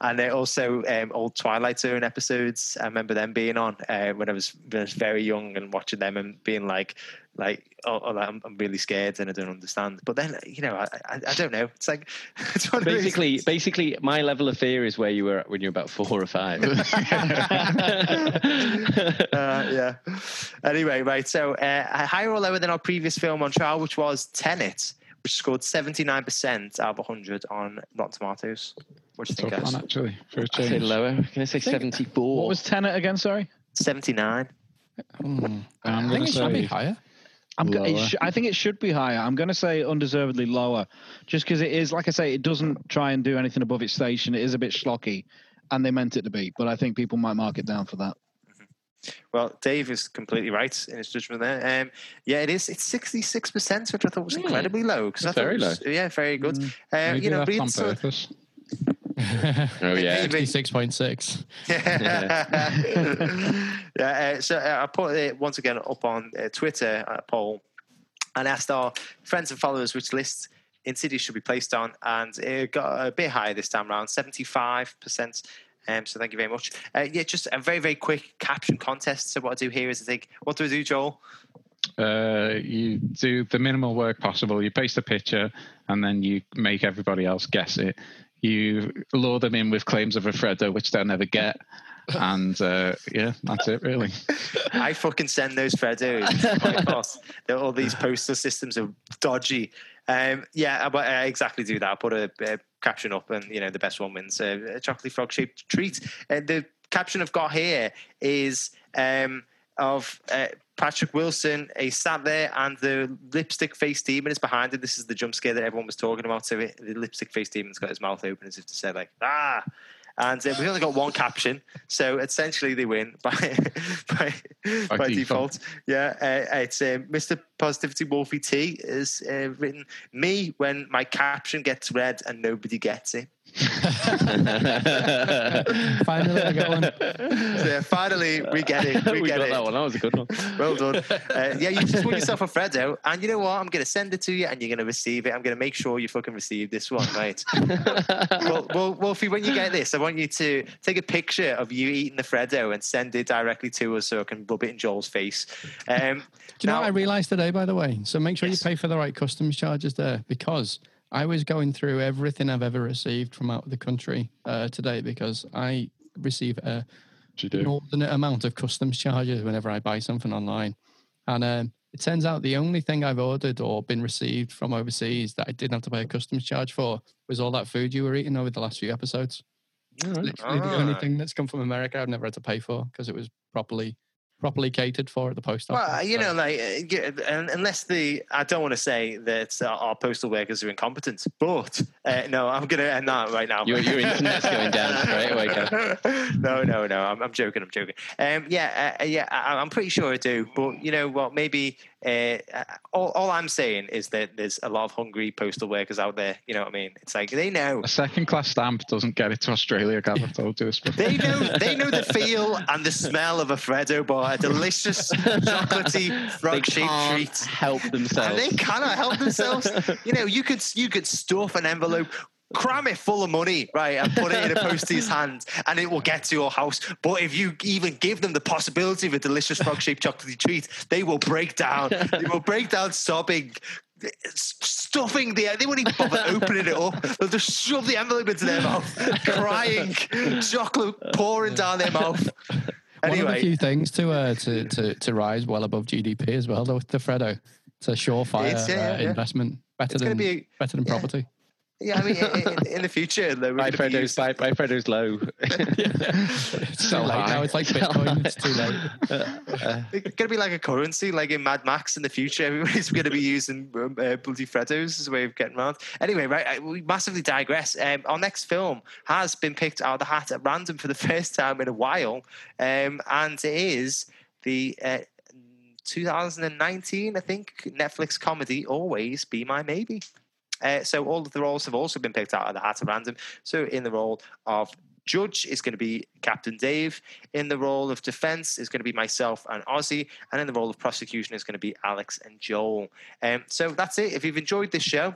And also old Twilight Zone episodes. I remember them being on when I was very young and watching them and being like, like, or like, I'm really scared and I don't understand. But then, you know, I don't know. It's like, it's one basically my level of fear is where you were when you were about 4 or 5. Yeah. Anyway, right. So higher or lower than our previous film on trial, which was Tenet, which scored 79% out of 100 on Rotten Tomatoes. What do you think, guys? That's a tough one, actually, for a change. I say lower. Can I say 74? What was Tenet again? Sorry, 79. I'm going to say be higher. I think it should be higher. I'm going to say undeservedly lower, just because it is, like I say, it doesn't try and do anything above its station. It is a bit schlocky, and they meant it to be, but I think people might mark it down for that. Well, Dave is completely right in his judgment there. Yeah, it is. It's 66%, which I thought was incredibly low. Very low. Yeah, very good. You know, on purpose. Oh yeah, 66.6. Yeah. Yeah. So I put it once again up on Twitter at a poll, and asked our friends and followers which list Insidious should be placed on, and it got a bit higher this time around, 75%. So thank you very much. Yeah, just a very, very quick caption contest. So what I do here is I think, what do I do, Joel? You do the minimal work possible. You paste a picture, and then you make everybody else guess it. You lure them in with claims of a Freddo, which they'll never get. And yeah, that's it, really. I fucking send those Freddos. All these postal systems are dodgy. Yeah, I exactly do that. I put a caption up, and, you know, the best one wins a chocolate frog-shaped treat. The caption I've got here is of Patrick Wilson. He's sat there, and the lipstick-faced demon is behind him. This is the jump scare that everyone was talking about. So the lipstick-faced demon's got his mouth open as if to say, like, ah. And we've only got one caption, so essentially they win by default. Yeah, it's Mr. Positivity Wolfie T has written, me when my caption gets read and nobody gets it. Finally, I got one. So, yeah, finally, we get it. We got it. That one. That was a good one. Well done. Yeah, you just won yourself a Freddo, and you know what? I'm going to send it to you, and you're going to receive it. I'm going to make sure you fucking receive this one, right? Well, Wolfie, when you get this, I want you to take a picture of you eating the Freddo and send it directly to us, so I can rub it in Joel's face. Do you know what I realised today, by the way? So make sure you pay for the right customs charges there, because I was going through everything I've ever received from out of the country today, because I receive an inordinate amount of customs charges whenever I buy something online. And it turns out the only thing I've ordered or been received from overseas that I didn't have to pay a customs charge for was all that food you were eating over the last few episodes. It's literally the only thing that's come from America I've never had to pay for, because it was properly catered for at the post office. Well, you know, like, unless I don't want to say that our postal workers are incompetent, but no, I'm going to end that right now. Your internet's going down straight away, Kev. No, I'm joking. Yeah, I'm pretty sure I do, but you know what, maybe... all I'm saying is that there's a lot of hungry postal workers out there. You know what I mean? It's like, they know. A second-class stamp doesn't get it to Australia, Gav. I've told you this before. They know the feel and the smell of a Freddo bar, a delicious chocolatey frog-shaped treat. They can't help themselves. And they cannot help themselves. You know, you could stuff an envelope, cram it full of money, right, and put it in a postie's hand, and it will get to your house. But if you even give them the possibility of a delicious frog-shaped chocolatey treat, they will break down. They will break down sobbing, stuffing the... They won't even bother opening it up. They'll just shove the envelope into their mouth, crying, chocolate pouring down their mouth. Anyway. One of the few things to rise well above GDP as well, though, with the Freddo. It's a surefire investment. Better than property. Yeah, I mean, in the future, though, buy Freddo's low. It's so late now. It's like Bitcoin. It's too late. It's going to be like a currency, like in Mad Max in the future. Everybody's going to be using bloody Freddos as a way of getting around. Anyway, right, we massively digress. Our next film has been picked out of the hat at random for the first time in a while, and it is the 2019, I think, Netflix comedy, Always Be My Maybe. So all of the roles have also been picked out of the hat at random. So in the role of judge is going to be Captain Dave. In the role of defence is going to be myself and Ozzy. And in the role of prosecution is going to be Alex and Joel. So that's it. If you've enjoyed this show,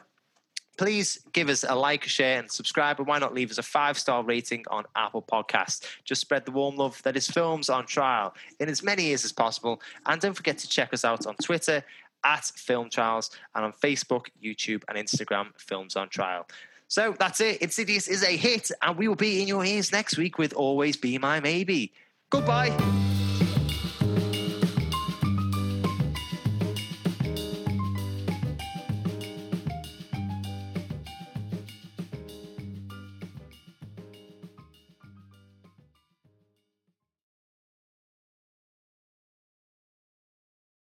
please give us a like, share, and subscribe. And why not leave us a 5-star rating on Apple Podcasts? Just spread the warm love that is Films on Trial in as many ears as possible. And don't forget to check us out on Twitter at Film Trials, and on Facebook, YouTube, and Instagram, Films on Trial. So that's it. Insidious is a hit, and we will be in your ears next week with Always Be My Maybe. Goodbye.